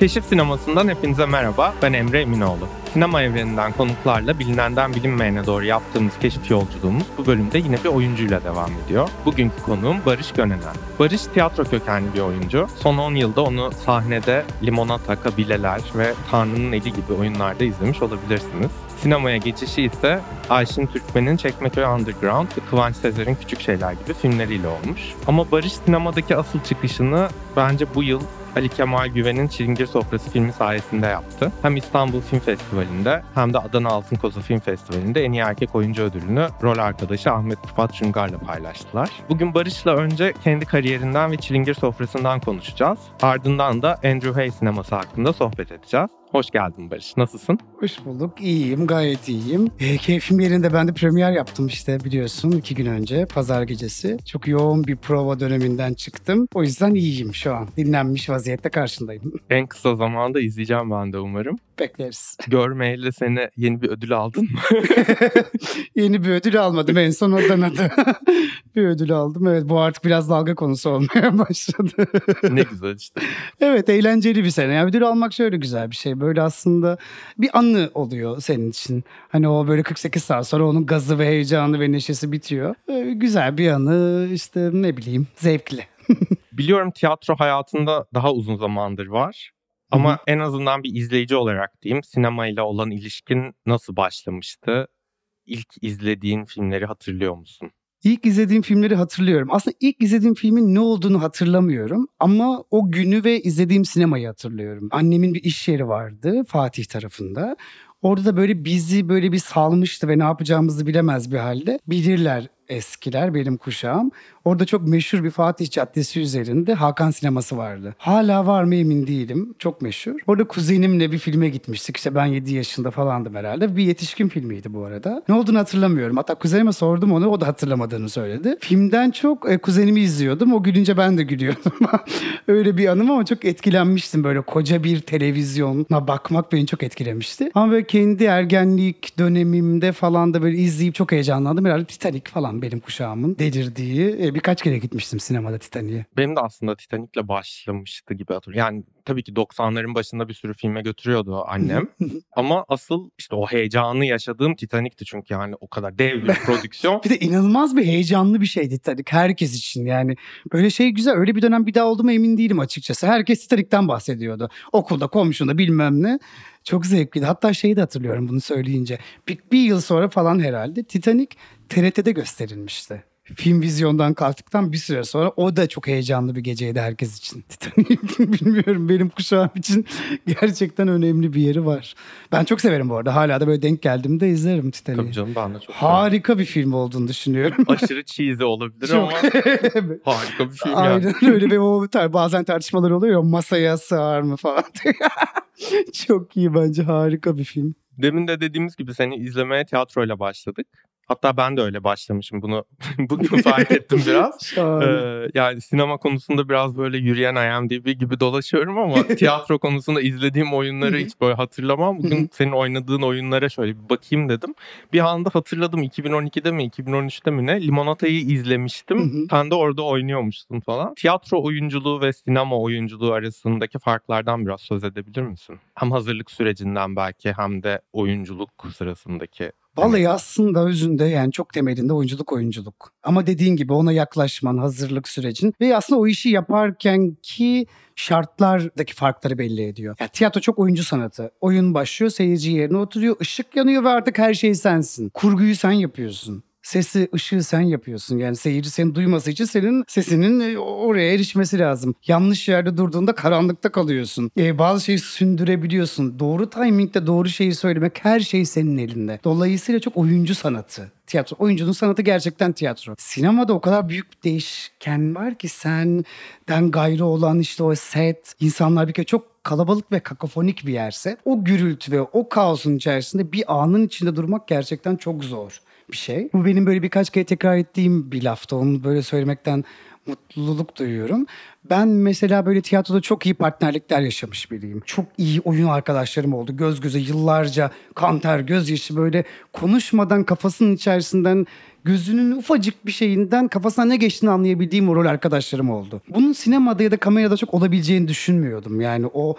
Keşif Sineması'ndan hepinize merhaba, ben Emre Eminoğlu. Sinema evreninden konuklarla bilinenden bilinmeyene doğru yaptığımız keşif yolculuğumuz bu bölümde yine bir oyuncuyla devam ediyor. Bugünkü konuğum Barış Gönenen. Barış tiyatro kökenli bir oyuncu. Son 10 yılda onu sahnede Limonata, Kabileler ve Tanrı'nın Eli gibi oyunlarda izlemiş olabilirsiniz. Sinemaya geçişi ise Ayşin Türkmen'in Çekmeköy Underground ve Kıvanç Sezer'in Küçük Şeyler gibi filmleriyle olmuş. Ama Barış sinemadaki asıl çıkışını bence bu yıl Ali Kemal Güven'in Çilingir Sofrası filmi sayesinde yaptı. Hem İstanbul Film Festivali'nde hem de Adana Altın Koza Film Festivali'nde en iyi erkek oyuncu ödülünü rol arkadaşı Rıfat ile paylaştılar. Bugün Barış'la önce kendi kariyerinden ve Çilingir Sofrası'ndan konuşacağız. Ardından da Andrew Haigh sineması hakkında sohbet edeceğiz. Hoş geldin Barış. Nasılsın? Hoş bulduk. İyiyim. Gayet iyiyim. Keyfim yerinde. Ben de premier yaptım işte biliyorsun 2 gün önce. Pazar gecesi. Çok yoğun bir prova döneminden çıktım. O yüzden iyiyim şu an. Dinlenmiş vaziyette karşındayım. En kısa zamanda izleyeceğim ben de umarım. Bekleriz. Görmeyeli seni yeni bir ödül aldın mı? Yeni bir ödül almadım. En son Adana'da bir ödül aldım. Evet, bu artık biraz dalga konusu olmaya başladı. Ne güzel işte. Evet, eğlenceli bir sene. Yani ödül almak şöyle güzel bir şey. Böyle aslında bir anı oluyor senin için. Hani o böyle 48 saat sonra onun gazı ve heyecanı ve neşesi bitiyor. Güzel bir anı işte, ne bileyim, zevkli. Biliyorum tiyatro hayatında daha uzun zamandır var. Ama Hı-hı. en azından bir izleyici olarak diyeyim, sinemayla olan ilişkin nasıl başlamıştı? İlk izlediğin filmleri hatırlıyor musun? İlk izlediğim filmleri hatırlıyorum. Aslında ilk izlediğim filmin ne olduğunu hatırlamıyorum ama o günü ve izlediğim sinemayı hatırlıyorum. Annemin bir iş yeri vardı Fatih tarafında. Orada da böyle bizi böyle bir salmıştı ve ne yapacağımızı bilemez bir halde. Bilirler eskiler, benim kuşağım. Orada çok meşhur bir Fatih Caddesi üzerinde Hakan Sineması vardı. Hala var mı emin değilim. Çok meşhur. Orada kuzenimle bir filme gitmiştik. İşte ben 7 yaşında falandım herhalde. Bir yetişkin filmiydi bu arada. Ne olduğunu hatırlamıyorum. Hatta kuzenime sordum onu. O da hatırlamadığını söyledi. Filmden çok kuzenimi izliyordum. O gülünce ben de gülüyordum. Öyle bir anım ama çok etkilenmiştim. Böyle koca bir televizyona bakmak beni çok etkilemişti. Ama böyle kendi ergenlik dönemimde falan da böyle izleyip çok heyecanlandım. Herhalde Titanic falan benim kuşağımın delirdiği. Birkaç kere gitmiştim sinemada Titanic'e. Benim de aslında Titanic'le başlamıştı gibi hatırlıyorum. Yani tabii ki 90'ların başında bir sürü filme götürüyordu annem. Ama asıl işte o heyecanı yaşadığım Titanic'ti, çünkü yani o kadar dev bir prodüksiyon. Bir de inanılmaz bir heyecanlı bir şeydi Titanic herkes için yani. Böyle şey güzel, öyle bir dönem bir daha oldu mu emin değilim açıkçası. Herkes Titanic'ten bahsediyordu. Okulda, komşunda, bilmem ne. Çok zevkliydi. Hatta şeyi de hatırlıyorum bunu söyleyince. Bir yıl sonra falan herhalde Titanic TRT'de gösterilmişti. Film vizyondan kalktıktan bir süre sonra o da çok heyecanlı bir geceydi herkes için. Titanic'in bilmiyorum, benim kuşağım için gerçekten önemli bir yeri var. Ben çok severim bu arada. Hala da böyle denk geldiğimde izlerim Titanic'i. Tabii canım, ben de çok harika severim. Bir film olduğunu düşünüyorum. Aşırı cheesy olabilir çok. Ama harika bir film yani. Aynen öyle, ve o bazen tartışmalar oluyor. Masaya sığar mı falan diye. Çok iyi, bence harika bir film. Demin de dediğimiz gibi seni izlemeye tiyatroyla başladık. Hatta ben de öyle başlamışım. Bunu bugün fark ettim biraz. Yani sinema konusunda biraz böyle yürüyen IMDB gibi dolaşıyorum ama tiyatro konusunda izlediğim oyunları hiç böyle hatırlamam. Bugün senin oynadığın oyunlara şöyle bir bakayım dedim. Bir anda hatırladım, 2012'de mi 2013'te mi ne Limonata'yı izlemiştim. Sen de orada oynuyormuşsun falan. Tiyatro oyunculuğu ve sinema oyunculuğu arasındaki farklardan biraz söz edebilir misin? Hem hazırlık sürecinden belki hem de oyunculuk sırasındaki. Vallahi aslında özünde yani çok temelinde oyunculuk. Ama dediğin gibi ona yaklaşman, hazırlık sürecin ve aslında o işi yaparkenki şartlardaki farkları belli ediyor. Yani tiyatro çok oyuncu sanatı. Oyun başlıyor, seyirci yerine oturuyor, ışık yanıyor ve artık her şey sensin. Kurguyu sen yapıyorsun. Sesi, ışığı sen yapıyorsun. Yani seyirci seni duyması için senin sesinin oraya erişmesi lazım. Yanlış yerde durduğunda karanlıkta kalıyorsun. Bazı şeyi sündürebiliyorsun. Doğru timingde doğru şeyi söylemek, her şey senin elinde. Dolayısıyla çok oyuncu sanatı. Tiyatro. Oyuncunun sanatı gerçekten tiyatro. Sinemada o kadar büyük bir değişken var ki senden gayrı olan işte o set. İnsanlar bir kere çok kalabalık ve kakofonik bir yerse o gürültü ve o kaosun içerisinde bir anın içinde durmak gerçekten çok zor bir şey. Bu benim böyle birkaç kere tekrar ettiğim bir laftı. Onu böyle söylemekten mutluluk duyuyorum. Ben mesela böyle tiyatroda çok iyi partnerlikler yaşamış biriyim. Çok iyi oyun arkadaşlarım oldu. Göz göze yıllarca kan ter gözyaşı böyle konuşmadan kafasının içerisinden gözünün ufacık bir şeyinden kafasına ne geçtiğini anlayabildiğim rol arkadaşlarım oldu. Bunun sinemada ya da kamerada çok olabileceğini düşünmüyordum. Yani o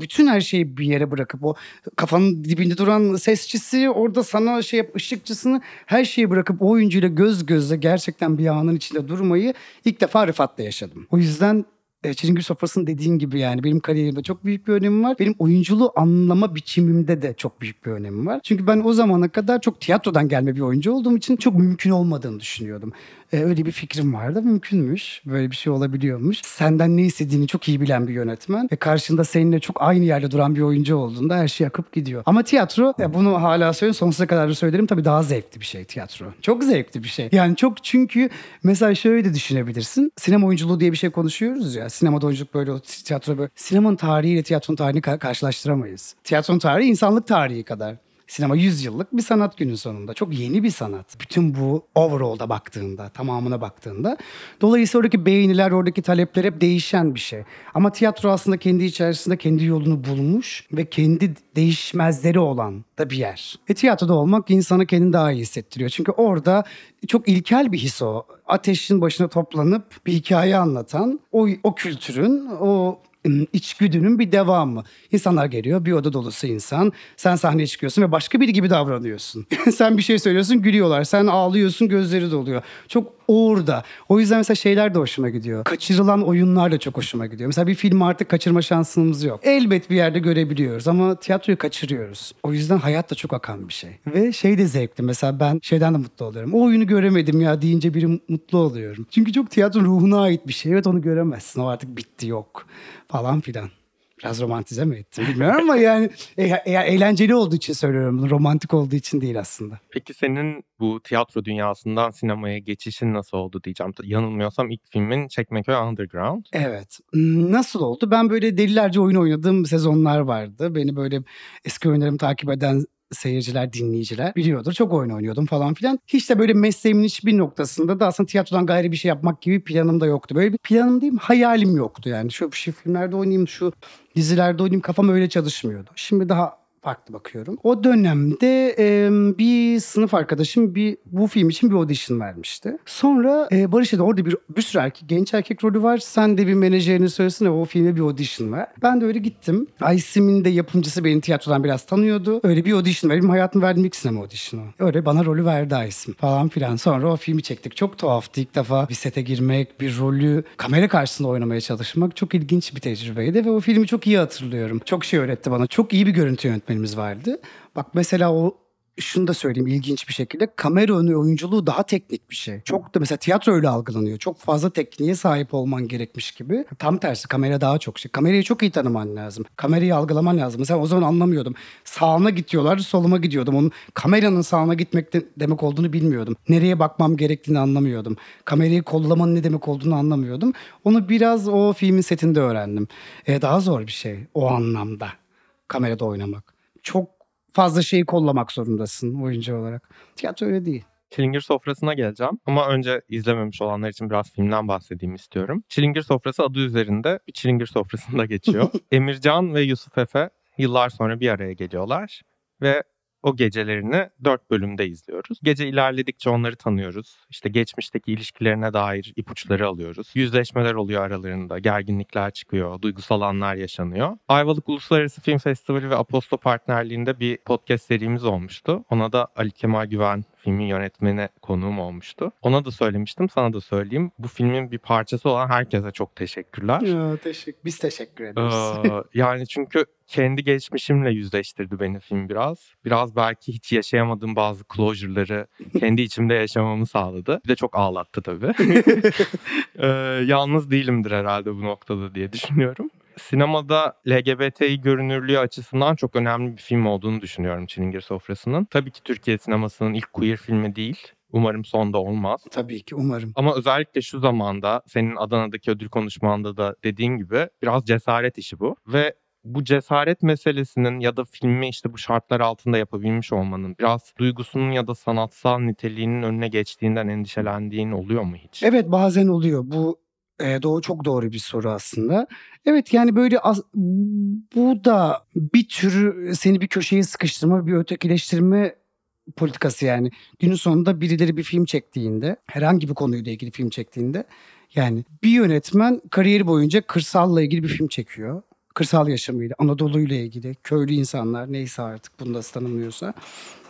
bütün her şeyi bir yere bırakıp o kafanın dibinde duran sesçisi, orada sana şey yap, ışıkçısını, her şeyi bırakıp o oyuncuyla göz göze gerçekten bir anın içinde durmayı ilk defa Rıfat'la yaşadım. O yüzden Çilingir Sofrası'nın dediğin gibi yani benim kariyerimde çok büyük bir önemi var. Benim oyunculuğu anlama biçimimde de çok büyük bir önemi var. Çünkü ben o zamana kadar çok tiyatrodan gelme bir oyuncu olduğum için çok mümkün olmadığını düşünüyordum. Öyle bir fikrim vardı, mümkünmüş. Böyle bir şey olabiliyormuş. Senden ne istediğini çok iyi bilen bir yönetmen ve karşında seninle çok aynı yerde duran bir oyuncu olduğunda her şey akıp gidiyor. Ama tiyatro, ya bunu hala söylüyorum, sonsuza kadar da söylerim tabii, daha zevkli bir şey tiyatro. Çok zevkli bir şey. Yani çok, çünkü mesela şöyle de düşünebilirsin. Sinema oyunculuğu diye bir şey konuşuyoruz ya. Sinemada oyunculuk böyle, tiyatro böyle. Sinemanın tarihiyle tiyatronun tarihini karşılaştıramayız. Tiyatronun tarihi insanlık tarihi kadar. Sinema 100 yıllık bir sanat günün sonunda. Çok yeni bir sanat. Bütün bu overall'da baktığında, tamamına baktığında. Dolayısıyla oradaki beğeniler, oradaki talepler hep değişen bir şey. Ama tiyatro aslında kendi içerisinde kendi yolunu bulmuş ve kendi değişmezleri olan da bir yer. Tiyatroda olmak insanı kendini daha iyi hissettiriyor. Çünkü orada çok ilkel bir his o. Ateşin başına toplanıp bir hikaye anlatan, o kültürün, o içgüdünün bir devamı. İnsanlar geliyor, bir oda dolusu insan. Sen sahneye çıkıyorsun ve başka biri gibi davranıyorsun. Sen bir şey söylüyorsun, gülüyorlar. Sen ağlıyorsun, gözleri doluyor. Çok orada. O yüzden mesela şeyler de hoşuma gidiyor. Kaçırılan oyunlar da çok hoşuma gidiyor. Mesela bir filmi artık kaçırma şansımız yok. Elbet bir yerde görebiliyoruz ama tiyatroyu kaçırıyoruz. O yüzden hayat da çok akan bir şey. Ve şey de zevkli. Mesela ben şeyden de mutlu oluyorum. O oyunu göremedim ya deyince biri mutlu oluyorum. Çünkü çok tiyatro ruhuna ait bir şey. Evet, onu göremezsin. O artık bitti, yok falan filan. Biraz romantize mi ettim bilmiyorum ama yani eğlenceli olduğu için söylüyorum bunu. Romantik olduğu için değil aslında. Peki senin bu tiyatro dünyasından sinemaya geçişin nasıl oldu diyeceğim. Yanılmıyorsam ilk filmin Çekmeköy Underground. Evet. Nasıl oldu? Ben böyle delilerce oyun oynadığım sezonlar vardı. Beni böyle eski oyunlarımı takip eden seyirciler, dinleyiciler biliyordur. Çok oyun oynuyordum falan filan. Hiç de böyle mesleğimin hiçbir noktasında da aslında tiyatrodan gayri bir şey yapmak gibi planım da yoktu. Böyle bir planım değil mi? Hayalim yoktu yani. Şu filmlerde oynayayım, şu dizilerde oynayayım. Kafam öyle çalışmıyordu. Şimdi daha farklı bakıyorum. O dönemde bir sınıf arkadaşım bu film için bir audition vermişti. Sonra Barış'a da orada bir sürü genç erkek rolü var. Sen de bir menajerini söylesene, o filme bir audition ver. Ben de öyle gittim. Aysim'in de yapımcısı beni tiyatrodan biraz tanıyordu. Öyle bir audition verdim. Hayatımı verdim ilk sinema audition'u. Öyle bana rolü verdi Aysim falan filan. Sonra o filmi çektik. Çok tuhaftı. İlk defa bir sete girmek, bir rolü kamera karşısında oynamaya çalışmak çok ilginç bir tecrübeydi ve o filmi çok iyi hatırlıyorum. Çok şey öğretti bana. Çok iyi bir görüntü yönetmeni vardı. Bak mesela şunu da söyleyeyim ilginç bir şekilde. Kamera önü oyunculuğu daha teknik bir şey. Çok da mesela tiyatro öyle algılanıyor. Çok fazla tekniğe sahip olman gerekmiş gibi. Tam tersi, kamera daha çok şey. Kamerayı çok iyi tanıman lazım. Kamerayı algılaman lazım. Mesela o zaman anlamıyordum. Sağına gidiyorlar, soluma gidiyordum. Onun kameranın sağına gitmek demek olduğunu bilmiyordum. Nereye bakmam gerektiğini anlamıyordum. Kamerayı kollamanın ne demek olduğunu anlamıyordum. Onu biraz o filmin setinde öğrendim. Daha zor bir şey o anlamda. Kamerada oynamak. Çok fazla şeyi kollamak zorundasın oyuncu olarak. Tiyatro öyle değil. Çilingir Sofrası'na geleceğim ama önce izlememiş olanlar için biraz filmden bahsedeyim istiyorum. Çilingir Sofrası adı üzerinde bir çilingir sofrasında geçiyor. Emircan ve Yusuf Efe yıllar sonra bir araya geliyorlar ve o gecelerini 4 bölümde izliyoruz. Gece ilerledikçe onları tanıyoruz. İşte geçmişteki ilişkilerine dair ipuçları alıyoruz. Yüzleşmeler oluyor aralarında. Gerginlikler çıkıyor. Duygusal anlar yaşanıyor. Ayvalık Uluslararası Film Festivali ve Aposto partnerliğinde bir podcast serimiz olmuştu. Ona da Ali Kemal Güven, filmin yönetmeni, konuğum olmuştu. Ona da söylemiştim, sana da söyleyeyim. Bu filmin bir parçası olan herkese çok teşekkürler. Ya, biz teşekkür ederiz. Yani çünkü kendi geçmişimle yüzleştirdi beni film biraz. Biraz belki hiç yaşayamadığım bazı closure'ları kendi içimde yaşamamı sağladı. Bir de çok ağlattı tabii. Yalnız değilimdir herhalde bu noktada diye düşünüyorum. Sinemada LGBTİ görünürlüğü açısından çok önemli bir film olduğunu düşünüyorum Çilingir Sofrası'nın. Tabii ki Türkiye sinemasının ilk queer filmi değil. Umarım son da olmaz. Tabii ki umarım. Ama özellikle şu zamanda senin Adana'daki ödül konuşmanda da dediğin gibi biraz cesaret işi bu. Ve bu cesaret meselesinin ya da filmi işte bu şartlar altında yapabilmiş olmanın biraz duygusunun ya da sanatsal niteliğinin önüne geçtiğinden endişelendiğin oluyor mu hiç? Evet, bazen oluyor. Bu çok doğru bir soru aslında. Evet, yani böyle bu da bir tür seni bir köşeye sıkıştırma, bir ötekileştirme politikası yani. Günün sonunda birileri bir film çektiğinde, herhangi bir konuyla ilgili film çektiğinde, yani bir yönetmen kariyeri boyunca kırsalla ilgili bir film çekiyor. kırsal yaşamıyla, Anadolu'yla ilgili, köylü insanlar neyse artık bunu nasıl tanımlıyorsa.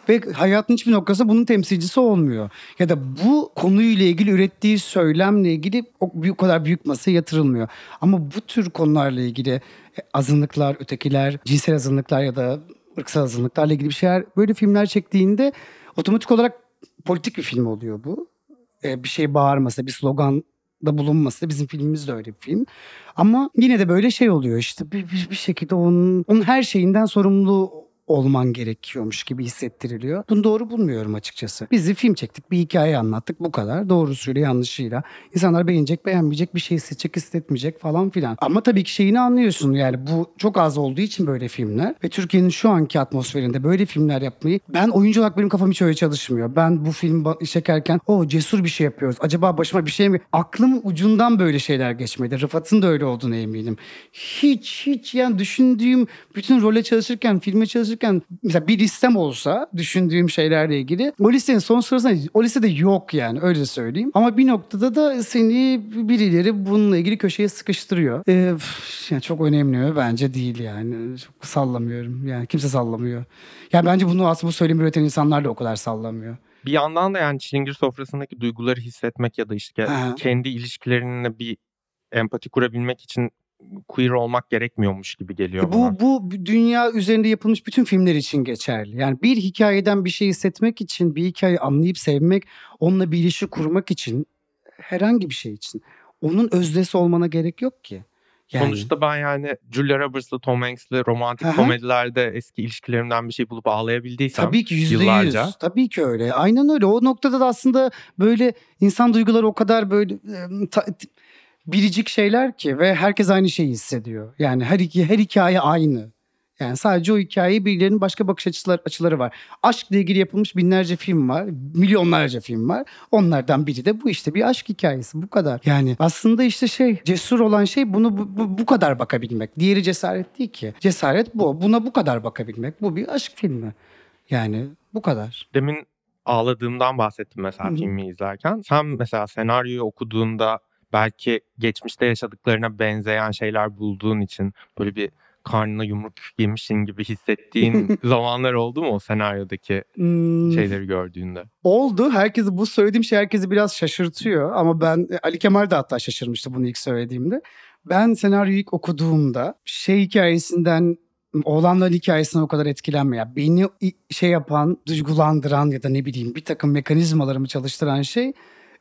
Ve hayatın hiçbir noktası bunun temsilcisi olmuyor. Ya da bu konuyla ilgili ürettiği söylemle ilgili o kadar büyük masaya yatırılmıyor. Ama bu tür konularla ilgili azınlıklar, ötekiler, cinsel azınlıklar ya da ırksal azınlıklarla ilgili bir şeyler, böyle filmler çektiğinde otomatik olarak politik bir film oluyor bu. Bir şey bağırması, bir slogan da bulunması, bizim filmimiz de öyle bir film. Ama yine de böyle şey oluyor işte bir şekilde onun her şeyinden sorumlu olman gerekiyormuş gibi hissettiriliyor. Bunu doğru bulmuyorum açıkçası. Bizi film çektik, bir hikaye anlattık, bu kadar. Doğrusuyla, yanlışıyla. İnsanlar beğenecek, beğenmeyecek, bir şey hissedecek, hissetmeyecek falan filan. Ama tabii ki şeyini anlıyorsun yani, bu çok az olduğu için böyle filmler ve Türkiye'nin şu anki atmosferinde böyle filmler yapmayı, ben oyuncu olarak benim kafam hiç öyle çalışmıyor. Ben bu filmi çekerken cesur bir şey yapıyoruz. Acaba başıma bir şey mi? Aklım ucundan böyle şeyler geçmedi. Rıfat'ın da öyle olduğuna eminim. Hiç yani düşündüğüm, bütün role çalışırken, filme çalışırken mesela bir listem olsa düşündüğüm şeylerle ilgili, o listenin son sırasında o listede yok yani, öyle söyleyeyim. Ama bir noktada da seni birileri bununla ilgili köşeye sıkıştırıyor. Yani çok önemli bence değil yani. Çok sallamıyorum yani, kimse sallamıyor. Yani bence bunu aslında bu söylemi üreten insanlar da o kadar sallamıyor. Bir yandan da yani Çilingir Sofrası'ndaki duyguları hissetmek ya da işte kendi ilişkilerine bir empati kurabilmek için queer olmak gerekmiyormuş gibi geliyor bana. Bu dünya üzerinde yapılmış bütün filmler için geçerli. Yani bir hikayeden bir şey hissetmek için, bir hikayeyi anlayıp sevmek, onunla bir ilişki kurmak için, herhangi bir şey için onun öznesi olmana gerek yok ki. Yani. Sonuçta ben yani Julia Roberts'la, Tom Hanks'le romantik komedilerde eski ilişkilerimden bir şey bulup ağlayabildiysem tabii ki %100, yıllarca. Tabii ki öyle. Aynen öyle. O noktada da aslında böyle insan duyguları o kadar böyle... biricik şeyler ki ve herkes aynı şeyi hissediyor. Yani her hikaye aynı. Yani sadece o hikayeyi birilerinin başka bakış açıları var. Aşkla ilgili yapılmış binlerce film var. Milyonlarca film var. Onlardan biri de bu işte, bir aşk hikayesi. Bu kadar. Yani aslında işte cesur olan şey bunu bu kadar bakabilmek. Diğeri cesaret değil ki. Cesaret bu. Buna bu kadar bakabilmek. Bu bir aşk filmi. Yani bu kadar. Demin ağladığımdan bahsettim mesela filmi izlerken. Sen mesela senaryoyu okuduğunda belki geçmişte yaşadıklarına benzeyen şeyler bulduğun için böyle bir karnına yumruk yemişin gibi hissettiğin zamanlar oldu mu o senaryodaki şeyleri gördüğünde? Oldu. Bu söylediğim şey herkesi biraz şaşırtıyor ama ben, Ali Kemal de hatta şaşırmıştı bunu ilk söylediğimde. Ben senaryoyu ilk okuduğumda hikayesinden, oğlanların hikayesinden o kadar etkilenmeyen, beni yapan, duygulandıran ya da ne bileyim bir takım mekanizmalarımı çalıştıran şey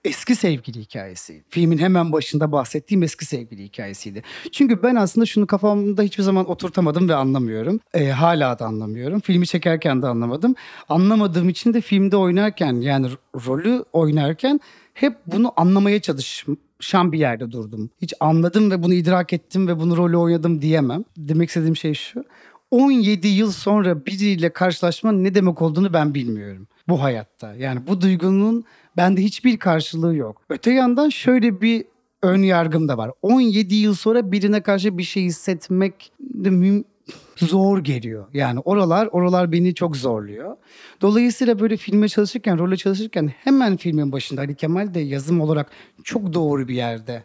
eski sevgili hikayesi. Filmin hemen başında bahsettiğim eski sevgili hikayesiydi. Çünkü ben aslında şunu kafamda hiçbir zaman oturtamadım ve anlamıyorum. Hala da anlamıyorum. Filmi çekerken de anlamadım. Anlamadığım için de filmde oynarken, yani rolü oynarken hep bunu anlamaya çalışan bir yerde durdum. Hiç anladım ve bunu idrak ettim ve bunu rolü oynadım diyemem. Demek istediğim şey şu: 17 yıl sonra biriyle karşılaşmanın ne demek olduğunu ben bilmiyorum bu hayatta. Yani bu duygunun bende hiçbir karşılığı yok. Öte yandan şöyle bir ön yargım da var. 17 yıl sonra birine karşı bir şey hissetmek de zor geliyor. Yani oralar beni çok zorluyor. Dolayısıyla böyle filme çalışırken, role çalışırken hemen filmin başında, Ali Kemal de yazım olarak çok doğru bir yerde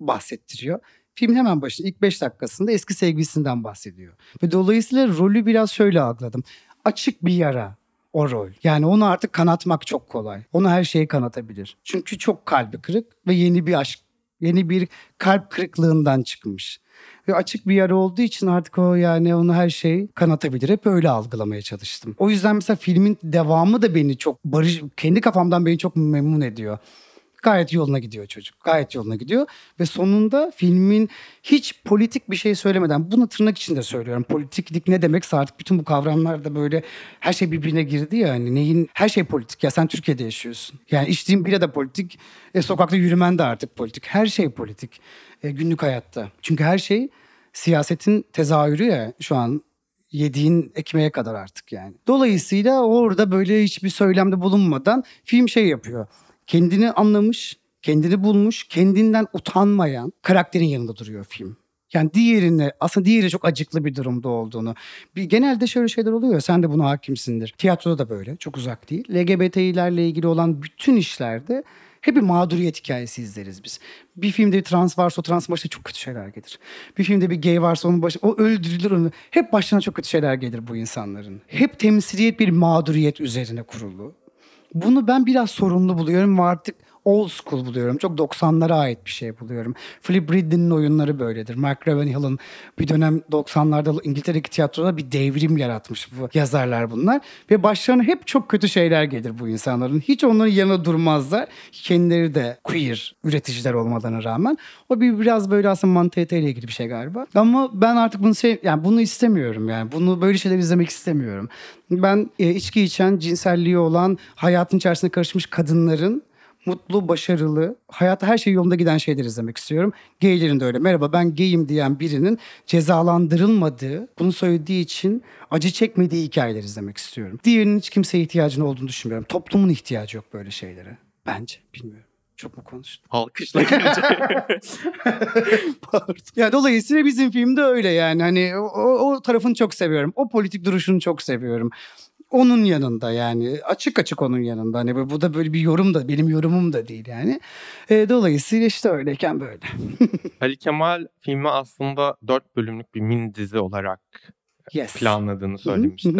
bahsettiriyor. Film hemen başında ilk 5 dakikasında eski sevgilisinden bahsediyor. Ve dolayısıyla rolü biraz şöyle algıladım. Açık bir yara o rol. Yani onu artık kanatmak çok kolay. Onu her şeye kanatabilir. Çünkü çok kalbi kırık ve yeni bir aşk, yeni bir kalp kırıklığından çıkmış. Ve açık bir yara olduğu için artık onu her şey kanatabilir. Hep öyle algılamaya çalıştım. O yüzden mesela filmin devamı da beni çok, kendi kafamdan beni çok memnun ediyor. Gayet yoluna gidiyor çocuk. Gayet yoluna gidiyor. Ve sonunda filmin hiç politik bir şey söylemeden, bunu tırnak içinde söylüyorum. Politiklik ne demekse artık, bütün bu kavramlarda böyle her şey birbirine girdi ya. Hani her şey politik. Ya sen Türkiye'de yaşıyorsun. Yani içtiğin bira da politik. Sokakta yürümen de artık politik. Her şey politik. Günlük hayatta. Çünkü her şey siyasetin tezahürü ya şu an. Yediğin ekmeğe kadar artık yani. Dolayısıyla orada böyle hiçbir söylemde bulunmadan film yapıyor. Kendini anlamış, kendini bulmuş, kendinden utanmayan karakterin yanında duruyor film. Yani diğeri çok acıklı bir durumda olduğunu. Genelde şöyle şeyler oluyor, sen de buna hakimsindir. Tiyatroda da böyle, çok uzak değil. LGBT'lerle ilgili olan bütün işlerde Hep bir mağduriyet hikayesi izleriz biz. Bir filmde bir trans varsa o trans başına çok kötü şeyler gelir. Bir filmde bir gay varsa onun başına, o öldürülür. Onu, hep başına çok kötü şeyler gelir bu insanların. Hep temsiliyet bir mağduriyet üzerine kurulu. Bunu ben biraz sorunlu buluyorum ve artık old school buluyorum. Çok 90'lara ait bir şey buluyorum. Philip Reading'in oyunları böyledir. Mark Ravenhill'in bir dönem 90'larda İngiltere'deki tiyatroda bir devrim yaratmış bu yazarlar bunlar. Ve başlarına hep çok kötü şeyler gelir bu insanların. Hiç onların yanına durmazlar. Kendileri de queer üreticiler olmalarına rağmen. O biraz böyle aslında mantaliteyle ilgili bir şey galiba. Ama ben artık bunu yani bunu istemiyorum yani. Bunu böyle şeyler izlemek istemiyorum. Ben içki içen, cinselliği olan, hayatın içerisinde karışmış kadınların mutlu, başarılı, hayatta her şey yolunda giden şeyler izlemek istiyorum. Gaylerin de öyle. Merhaba ben gayim diyen birinin cezalandırılmadığı, bunu söylediği için acı çekmediği hikayeler izlemek istiyorum. Diğerinin hiç kimseye ihtiyacının olduğunu düşünmüyorum. Toplumun ihtiyacı yok böyle şeylere. Bence. Bilmiyorum. Çok mu konuştum? Alkışla yani dolayısıyla bizim filmde öyle yani. Hani o tarafını çok seviyorum. O politik duruşunu çok seviyorum. Onun yanında yani açık açık onun yanında hani bu da böyle bir yorum da benim yorumum da değil yani. Dolayısıyla işte öyleyken böyle. Ali Kemal filmi aslında 4 bölümlük bir mini dizi olarak planladığını söylemişti.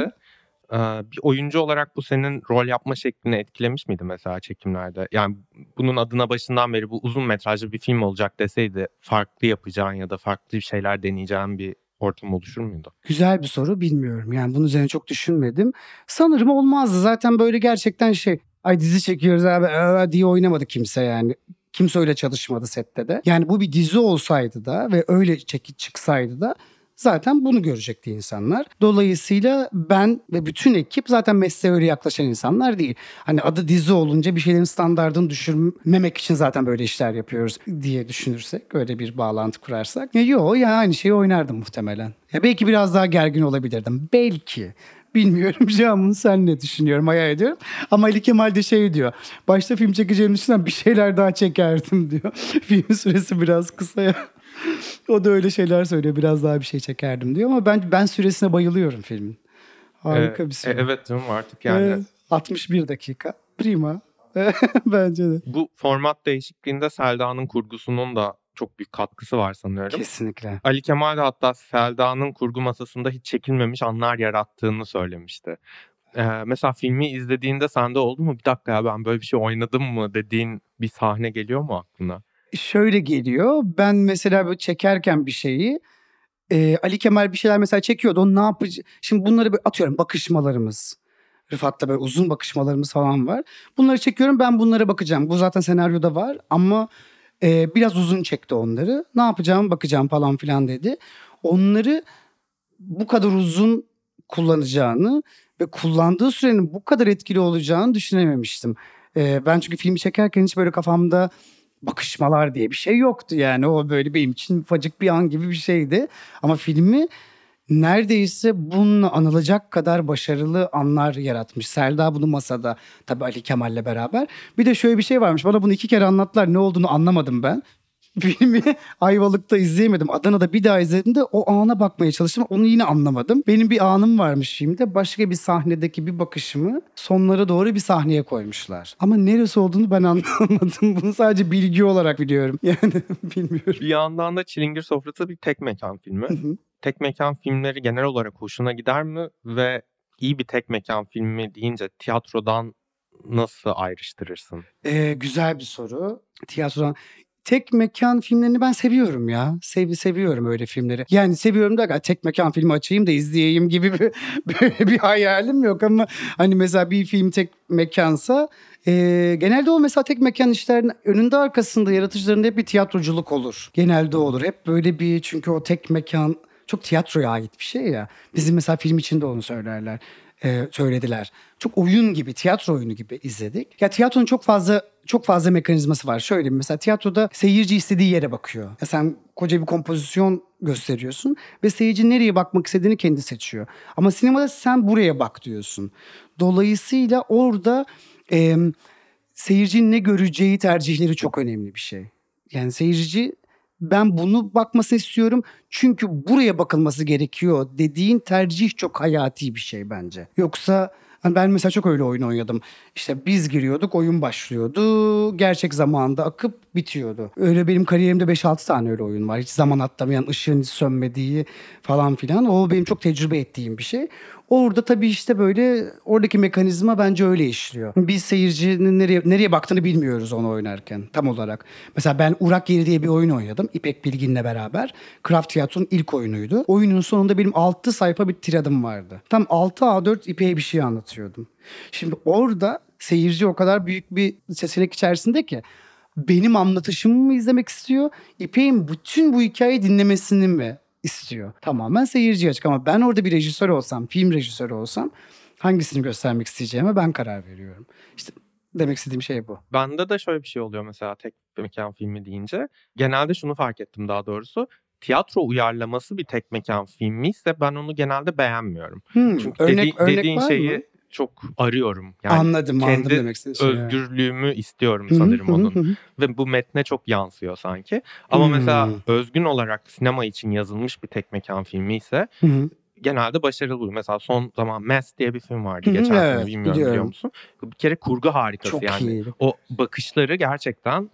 Bir oyuncu olarak bu senin rol yapma şeklini etkilemiş miydi mesela çekimlerde? Yani bunun adına başından beri bu uzun metrajlı bir film olacak deseydi farklı yapacağın ya da farklı şeyler deneyeceğin bir ortam oluşur muydu? Güzel bir soru, bilmiyorum. Yani bunun üzerine çok düşünmedim. Sanırım olmazdı. Zaten böyle gerçekten ay dizi çekiyoruz abi diye oynamadı kimse yani. Kimse öyle çalışmadı sette de. Yani bu bir dizi olsaydı da ve öyle çıksaydı da zaten bunu görecekti insanlar. Dolayısıyla ben ve bütün ekip zaten mesleğe öyle yaklaşan insanlar değil. Hani adı dizi olunca bir şeylerin standardını düşürmemek için zaten böyle işler yapıyoruz diye düşünürsek, öyle bir bağlantı kurarsak. Ya aynı şeyi oynardım muhtemelen. Ya belki biraz daha gergin olabilirdim. Belki. Bilmiyorum Canım, sen ne düşünüyorum, hayal ediyorum. Ama Ali Kemal de diyor. Başta film çekeceğim düşünen bir şeyler daha çekerdim diyor. Film süresi biraz kısa ya. O da öyle şeyler söylüyor. Biraz daha bir şey çekerdim diyor ama ben süresine bayılıyorum filmin. Harika bir süre. Evet değil mi artık yani? 61 dakika. Prima. Bence de. Bu format değişikliğinde Selda'nın kurgusunun da çok büyük katkısı var sanıyorum. Kesinlikle. Ali Kemal de hatta Selda'nın kurgu masasında hiç çekilmemiş anlar yarattığını söylemişti. Mesela filmi izlediğinde sende oldu mu? Bir dakika ya ben böyle bir şey oynadım mı dediğin bir sahne geliyor mu aklına? Şöyle geliyor. Ben mesela böyle çekerken bir şeyi Ali Kemal bir şeyler mesela çekiyordu. O ne yapacak? Şimdi bunları böyle atıyorum bakışmalarımız. Rıfat'la böyle uzun bakışmalarımız falan var. Bunları çekiyorum. Ben bunlara bakacağım. Bu zaten senaryoda var ama biraz uzun çekti onları. Ne yapacağım bakacağım falan filan dedi. Onları bu kadar uzun kullanacağını ve kullandığı sürenin bu kadar etkili olacağını düşünememiştim. Ben çünkü filmi çekerken hiç böyle kafamda bakışmalar diye bir şey yoktu yani. O böyle benim için ufacık bir an gibi bir şeydi. Ama filmi neredeyse bununla anılacak kadar başarılı anlar yaratmış. Selda bunu masada tabii Ali Kemal'le beraber. Bir de şöyle bir şey varmış. Bana bunu 2 kere anlattılar. Ne olduğunu anlamadım ben. Filmi Ayvalık'ta izleyemedim. Adana'da bir daha izlediğimde o ana bakmaya çalıştım. Onu yine anlamadım. Benim bir anım varmış filmde. Başka bir sahnedeki bir bakışımı sonlara doğru bir sahneye koymuşlar. Ama neresi olduğunu ben anlamadım. Bunu sadece bilgi olarak biliyorum. Yani bilmiyorum. Bir yandan da Çilingir Sofrası bir tek mekan filmi. Hı-hı. Tek mekan filmleri genel olarak hoşuna gider mi? Ve iyi bir tek mekan filmi deyince tiyatrodan nasıl ayrıştırırsın? Güzel bir soru. Tiyatrodan... Tek mekan filmlerini ben seviyorum ya. Seviyorum öyle filmleri. Yani seviyorum da tek mekan filmi açayım da izleyeyim gibi böyle bir hayalim yok. Ama hani mesela bir film tek mekansa genelde o mesela tek mekan işlerin önünde arkasında yaratıcılarında hep bir tiyatroculuk olur. Genelde olur. Hep böyle bir çünkü o tek mekan çok tiyatroya ait bir şey ya. Bizim mesela film içinde onu söylediler. Çok oyun gibi, tiyatro oyunu gibi izledik. Ya tiyatronun çok fazla mekanizması var. Şöyle mesela tiyatroda seyirci istediği yere bakıyor. Ya sen koca bir kompozisyon gösteriyorsun ve seyirci nereye bakmak istediğini kendi seçiyor. Ama sinemada sen buraya bak diyorsun. Dolayısıyla orada seyircinin ne göreceği tercihleri çok önemli bir şey. Yani seyirci ben bunu bakmasını istiyorum çünkü buraya bakılması gerekiyor dediğin tercih çok hayati bir şey bence. Yoksa Hani ben mesela çok öyle oyun oynadım. İşte biz giriyorduk, oyun başlıyordu. Gerçek zamanda akıp bitiyordu. Öyle benim kariyerimde 5-6 tane öyle oyun var. Hiç zaman atlamayan, ışığın sönmediği falan filan. O benim çok tecrübe ettiğim bir şey. Orada tabii işte böyle oradaki mekanizma bence öyle işliyor. Biz seyircinin nereye baktığını bilmiyoruz onu oynarken tam olarak. Mesela ben Urak Yeri diye bir oyun oynadım İpek Bilgin'le beraber. Craft Tiyatro'nun ilk oyunuydu. Oyunun sonunda benim 6 sayfa bir tiradım vardı. Tam 6 A4 İpek'e bir şey anlatıyordum. Şimdi orada seyirci o kadar büyük bir seçenek içerisinde ki benim anlatışımı mı izlemek istiyor? İpek'in bütün bu hikayeyi dinlemesini mi istiyor? Tamamen seyirciye açık ama ben orada bir rejisör olsam, film rejisörü olsam hangisini göstermek isteyeceğime ben karar veriyorum. İşte demek istediğim şey bu. Bende de şöyle bir şey oluyor mesela tek mekan filmi deyince. Genelde şunu fark ettim daha doğrusu. Tiyatro uyarlaması bir tek mekan filmi ise ben onu genelde beğenmiyorum. Çünkü örnek var şeyi mı? Çok arıyorum. Yani anladım demek istediğim şey. Kendi özgürlüğümü istiyorum sanırım onun. Ve bu metne çok yansıyor sanki. Ama mesela özgün olarak sinema için yazılmış bir tek mekan filmi ise genelde başarılı bu. Mesela son zaman Mass diye bir film vardı geçen sene. Evet, bilmiyorum biliyor musun? Bir kere kurgu harikası çok yani. İyi. O bakışları gerçekten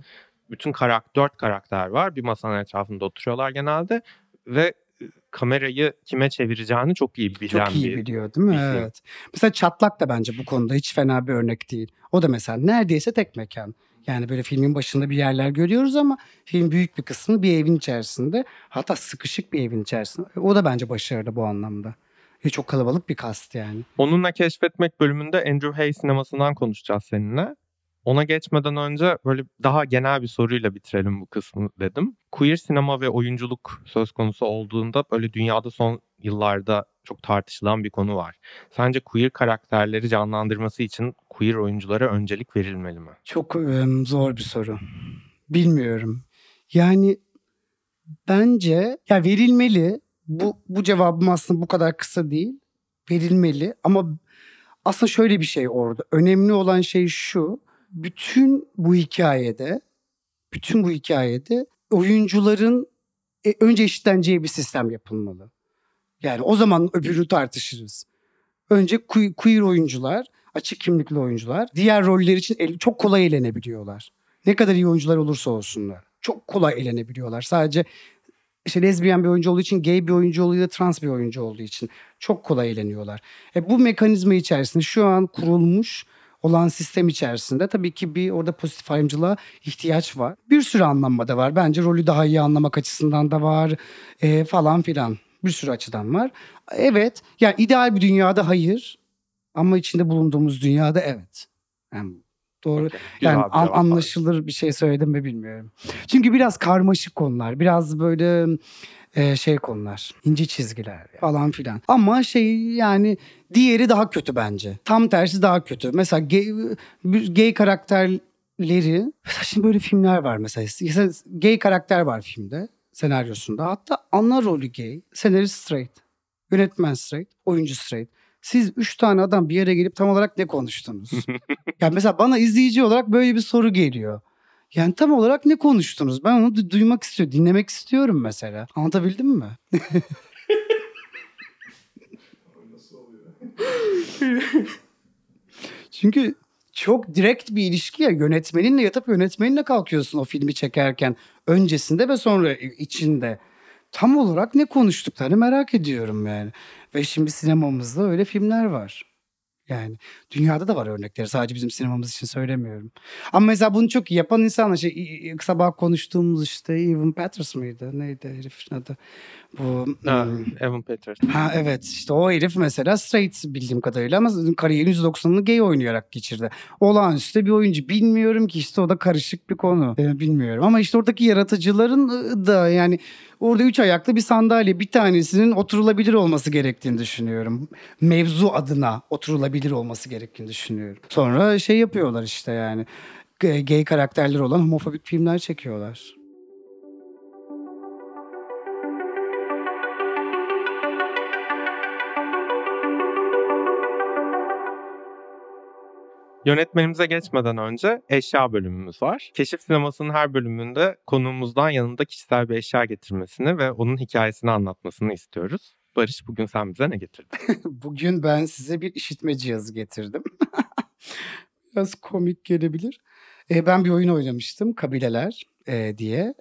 bütün 4 karakter var. Bir masanın etrafında oturuyorlar genelde ve kamerayı kime çevireceğini çok iyi bilen bir... Çok iyi biliyor değil mi? Evet. Mesela Çatlak da bence bu konuda hiç fena bir örnek değil. O da mesela neredeyse tek mekan. Yani böyle filmin başında bir yerler görüyoruz ama film büyük bir kısmı bir evin içerisinde. Hatta sıkışık bir evin içerisinde. O da bence başarılı bu anlamda. Çok kalabalık bir kast yani. Onunla Keşfetmek bölümünde Andrew Haigh sinemasından konuşacağız seninle. Ona geçmeden önce böyle daha genel bir soruyla bitirelim bu kısmı dedim. Queer sinema ve oyunculuk söz konusu olduğunda böyle dünyada son yıllarda çok tartışılan bir konu var. Sence queer karakterleri canlandırması için queer oyunculara öncelik verilmeli mi? Çok zor bir soru. Bilmiyorum. Yani bence ya verilmeli. Bu cevabım aslında bu kadar kısa değil. Verilmeli ama aslında şöyle bir şey orada. Önemli olan şey şu. Bütün bu hikayede oyuncuların önce eşitleneceği bir sistem yapılmalı. Yani o zaman öbürünü tartışırız. Önce queer oyuncular, açık kimlikli oyuncular diğer roller için çok kolay elenebiliyorlar. Ne kadar iyi oyuncular olursa olsunlar. Çok kolay elenebiliyorlar. Sadece işte lezbiyen bir oyuncu olduğu için, gay bir oyuncu olduğu için, trans bir oyuncu olduğu için çok kolay eleniyorlar. Bu mekanizma içerisinde şu an kurulmuş olan sistem içerisinde tabii ki bir orada pozitif ayrımcılığa ihtiyaç var. Bir sürü anlamda da var. Bence rolü daha iyi anlamak açısından da var falan filan. Bir sürü açıdan var. Evet yani ideal bir dünyada hayır ama içinde bulunduğumuz dünyada evet. Yani doğru okay, yani anlaşılır bir şey söyledim mi bilmiyorum. Çünkü biraz karmaşık konular. Biraz böyle konular. İnce çizgiler falan filan. Ama yani diğeri daha kötü bence. Tam tersi daha kötü. Mesela gay karakterleri. Şimdi böyle filmler var mesela. Gay karakter var filmde. Senaryosunda. Hatta ana rolü gay. Senarist straight. Yönetmen straight. Oyuncu straight. Siz 3 tane adam bir yere gelip tam olarak ne konuştunuz? Yani mesela bana izleyici olarak böyle bir soru geliyor. Yani tam olarak ne konuştunuz? Ben onu duymak istiyorum, dinlemek istiyorum mesela. Anlatabildim mi? Çünkü çok direkt bir ilişki ya. Yönetmeninle yatıp yönetmeninle kalkıyorsun o filmi çekerken. Öncesinde ve sonra içinde. Tam olarak ne konuştuklarını merak ediyorum yani. Ve şimdi sinemamızda öyle filmler var. Yani dünyada da var örnekleri. Sadece bizim sinemamız için söylemiyorum. Ama mesela bunu çok iyi yapan insanlar. Sabah konuştuğumuz Evan Peters mıydı? Neydi herifin adı? Evan Peters. Ha evet işte o herif mesela straight bildiğim kadarıyla ama kariyerin %90'ını gay oynayarak geçirdi. Olağanüstü bir oyuncu. Bilmiyorum ki işte o da karışık bir konu. Bilmiyorum ama işte oradaki yaratıcıların da yani orada 3 ayaklı bir sandalye bir tanesinin oturulabilir olması gerektiğini düşünüyorum. Mevzu adına oturulabilir olması gerektiğini düşünüyorum. Sonra yapıyorlar işte yani gay karakterleri olan homofobik filmler çekiyorlar. Yönetmenimize geçmeden önce eşya bölümümüz var. Keşif Sineması'nın her bölümünde konuğumuzdan yanında kişisel bir eşya getirmesini ve onun hikayesini anlatmasını istiyoruz. Barış, bugün sen bize ne getirdin? Bugün ben size bir işitme cihazı getirdim. Biraz komik gelebilir. Ben bir oyun oynamıştım, Kabileler diye.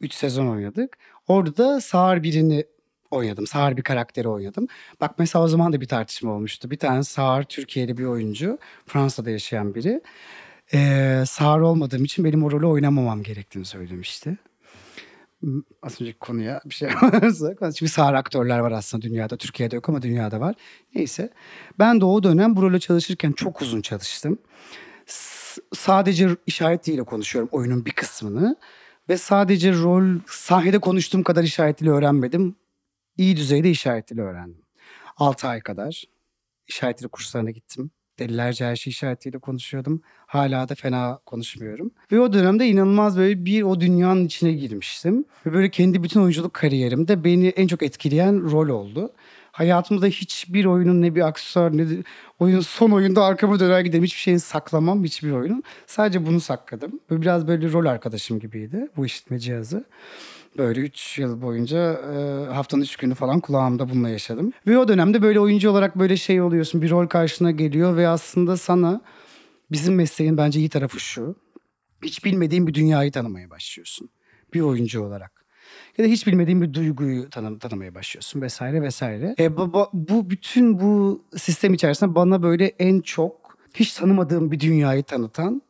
3 sezon oynadık. Orada Sağır birini oynadım. Sağır bir karakteri oynadım. Bak mesela o zaman da bir tartışma olmuştu. Bir tane sağır Türkiye'li bir oyuncu, Fransa'da yaşayan biri. Sağır olmadığım için benim o rolü oynamamam gerektiğini söylemişti. Az önceki konuya bir şey varsa. Şimdi sağır aktörler var aslında dünyada. Türkiye'de yok ama dünyada var. Neyse. Ben de o dönem bu role çalışırken çok uzun çalıştım. Sadece işaret diliyle konuşuyorum oyunun bir kısmını. Ve sadece rol sahnede konuştuğum kadar işaret dili öğrenmedim. İyi düzeyde işaret dili öğrendim. 6 ay kadar işaret dili kurslarına gittim. Delilerce her şey işaret diliyle konuşuyordum. Hala da fena konuşmuyorum. Ve o dönemde inanılmaz böyle bir o dünyanın içine girmiştim. Ve böyle kendi bütün oyunculuk kariyerimde beni en çok etkileyen rol oldu. Hayatımda hiçbir oyunun ne bir aksesuar ne de oyunun son oyunda arkama döner giderim. Hiçbir şeyini saklamam, hiçbir oyunun. Sadece bunu sakladım. Böyle biraz böyle rol arkadaşım gibiydi bu işitme cihazı. Böyle 3 yıl boyunca haftanın 3 günü falan kulağımda bununla yaşadım. Ve o dönemde böyle oyuncu olarak böyle şey oluyorsun. Bir rol karşına geliyor ve aslında sana bizim mesleğin bence iyi tarafı şu. Hiç bilmediğin bir dünyayı tanımaya başlıyorsun bir oyuncu olarak. Ya da hiç bilmediğin bir duyguyu tanımaya başlıyorsun vesaire vesaire. Bu bütün bu sistem içerisinde bana böyle en çok hiç tanımadığım bir dünyayı tanıtan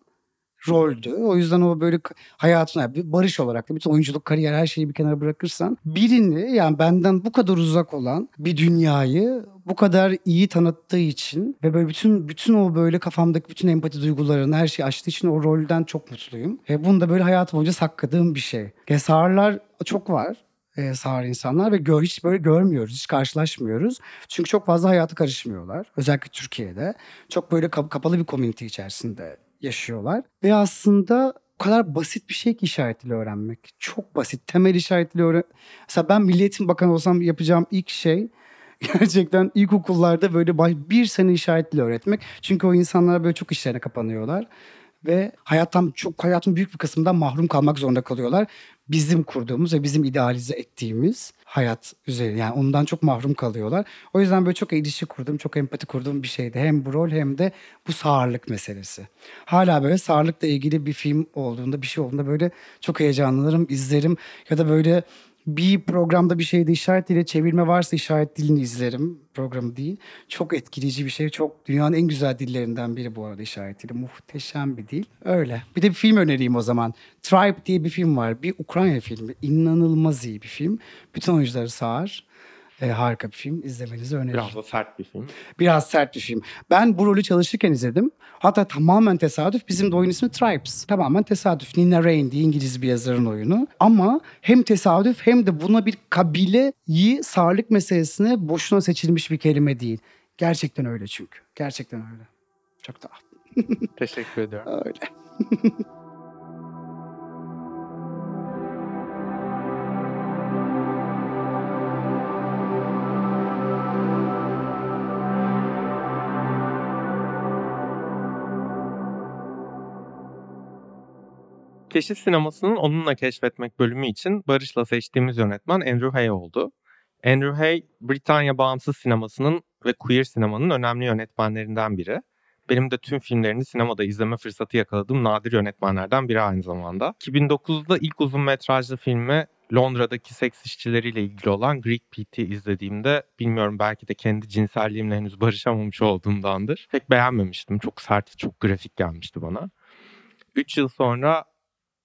roldü. O yüzden o böyle hayatına bir Barış olarak da bütün oyunculuk kariyer her şeyi bir kenara bırakırsan birini yani benden bu kadar uzak olan bir dünyayı bu kadar iyi tanıttığı için ve böyle bütün o böyle kafamdaki bütün empati duygularını her şeyi açtığı için o rolden çok mutluyum. Bunu da böyle hayatım boyunca sakladığım bir şey. Sağırlar çok var. Sağır insanlar ve hiç böyle görmüyoruz, hiç karşılaşmıyoruz. Çünkü çok fazla hayata karışmıyorlar. Özellikle Türkiye'de. Çok böyle kapalı bir komünite içerisinde yaşıyorlar. Ve aslında o kadar basit bir şey ki işaret dili öğrenmek. Çok basit. Temel işaret dili öğrenmek. Mesela ben Milli Eğitim Bakanı olsam yapacağım ilk şey gerçekten ilkokullarda böyle bir sene işaret dili öğretmek. Çünkü o insanlar böyle çok işlerine kapanıyorlar. Ve hayatın büyük bir kısmından mahrum kalmak zorunda kalıyorlar. Bizim kurduğumuz ve bizim idealize ettiğimiz hayat üzerine. Yani ondan çok mahrum kalıyorlar. O yüzden böyle çok ilişki kurduğum, çok empati kurduğum bir şeydi. Hem bu rol hem de bu sağırlık meselesi. Hala böyle sağırlıkla ilgili bir film olduğunda, bir şey olduğunda böyle çok heyecanlanırım, izlerim. Ya da böyle bir programda bir şeyde işaret diliyle çevirme varsa işaret dilini izlerim. Programı değil. Çok etkileyici bir şey. Çok dünyanın en güzel dillerinden biri bu arada işaret dili. Muhteşem bir dil. Öyle. Bir de bir film önereyim o zaman. Tribe diye bir film var. Bir Ukrayna filmi. İnanılmaz iyi bir film. Bütün oyuncuları sağır. Harika bir film. İzlemenizi öneririm. Biraz da sert bir film. Ben bu rolü çalışırken izledim. Hatta tamamen tesadüf. Bizim de oyun ismi Tribes. Tamamen tesadüf. Nina Raine diye İngiliz bir yazarın oyunu. Ama hem tesadüf hem de buna bir kabileyi sağırlık meselesine boşuna seçilmiş bir kelime değil. Gerçekten öyle çünkü. Gerçekten öyle. Çok da teşekkür ediyorum. Öyle. Keşif Sineması'nın Onunla Keşfetmek bölümü için Barış'la seçtiğimiz yönetmen Andrew Haigh oldu. Andrew Haigh, Britanya bağımsız sinemasının ve queer sinemanın önemli yönetmenlerinden biri. Benim de tüm filmlerini sinemada izleme fırsatı yakaladığım nadir yönetmenlerden biri aynı zamanda. 2009'da ilk uzun metrajlı filmi Londra'daki seks işçileriyle ilgili olan Greek PT izlediğimde bilmiyorum belki de kendi cinselliğimle henüz barışamamış olduğumdandır. Pek beğenmemiştim. Çok sert, çok grafik gelmişti bana. 3 yıl sonra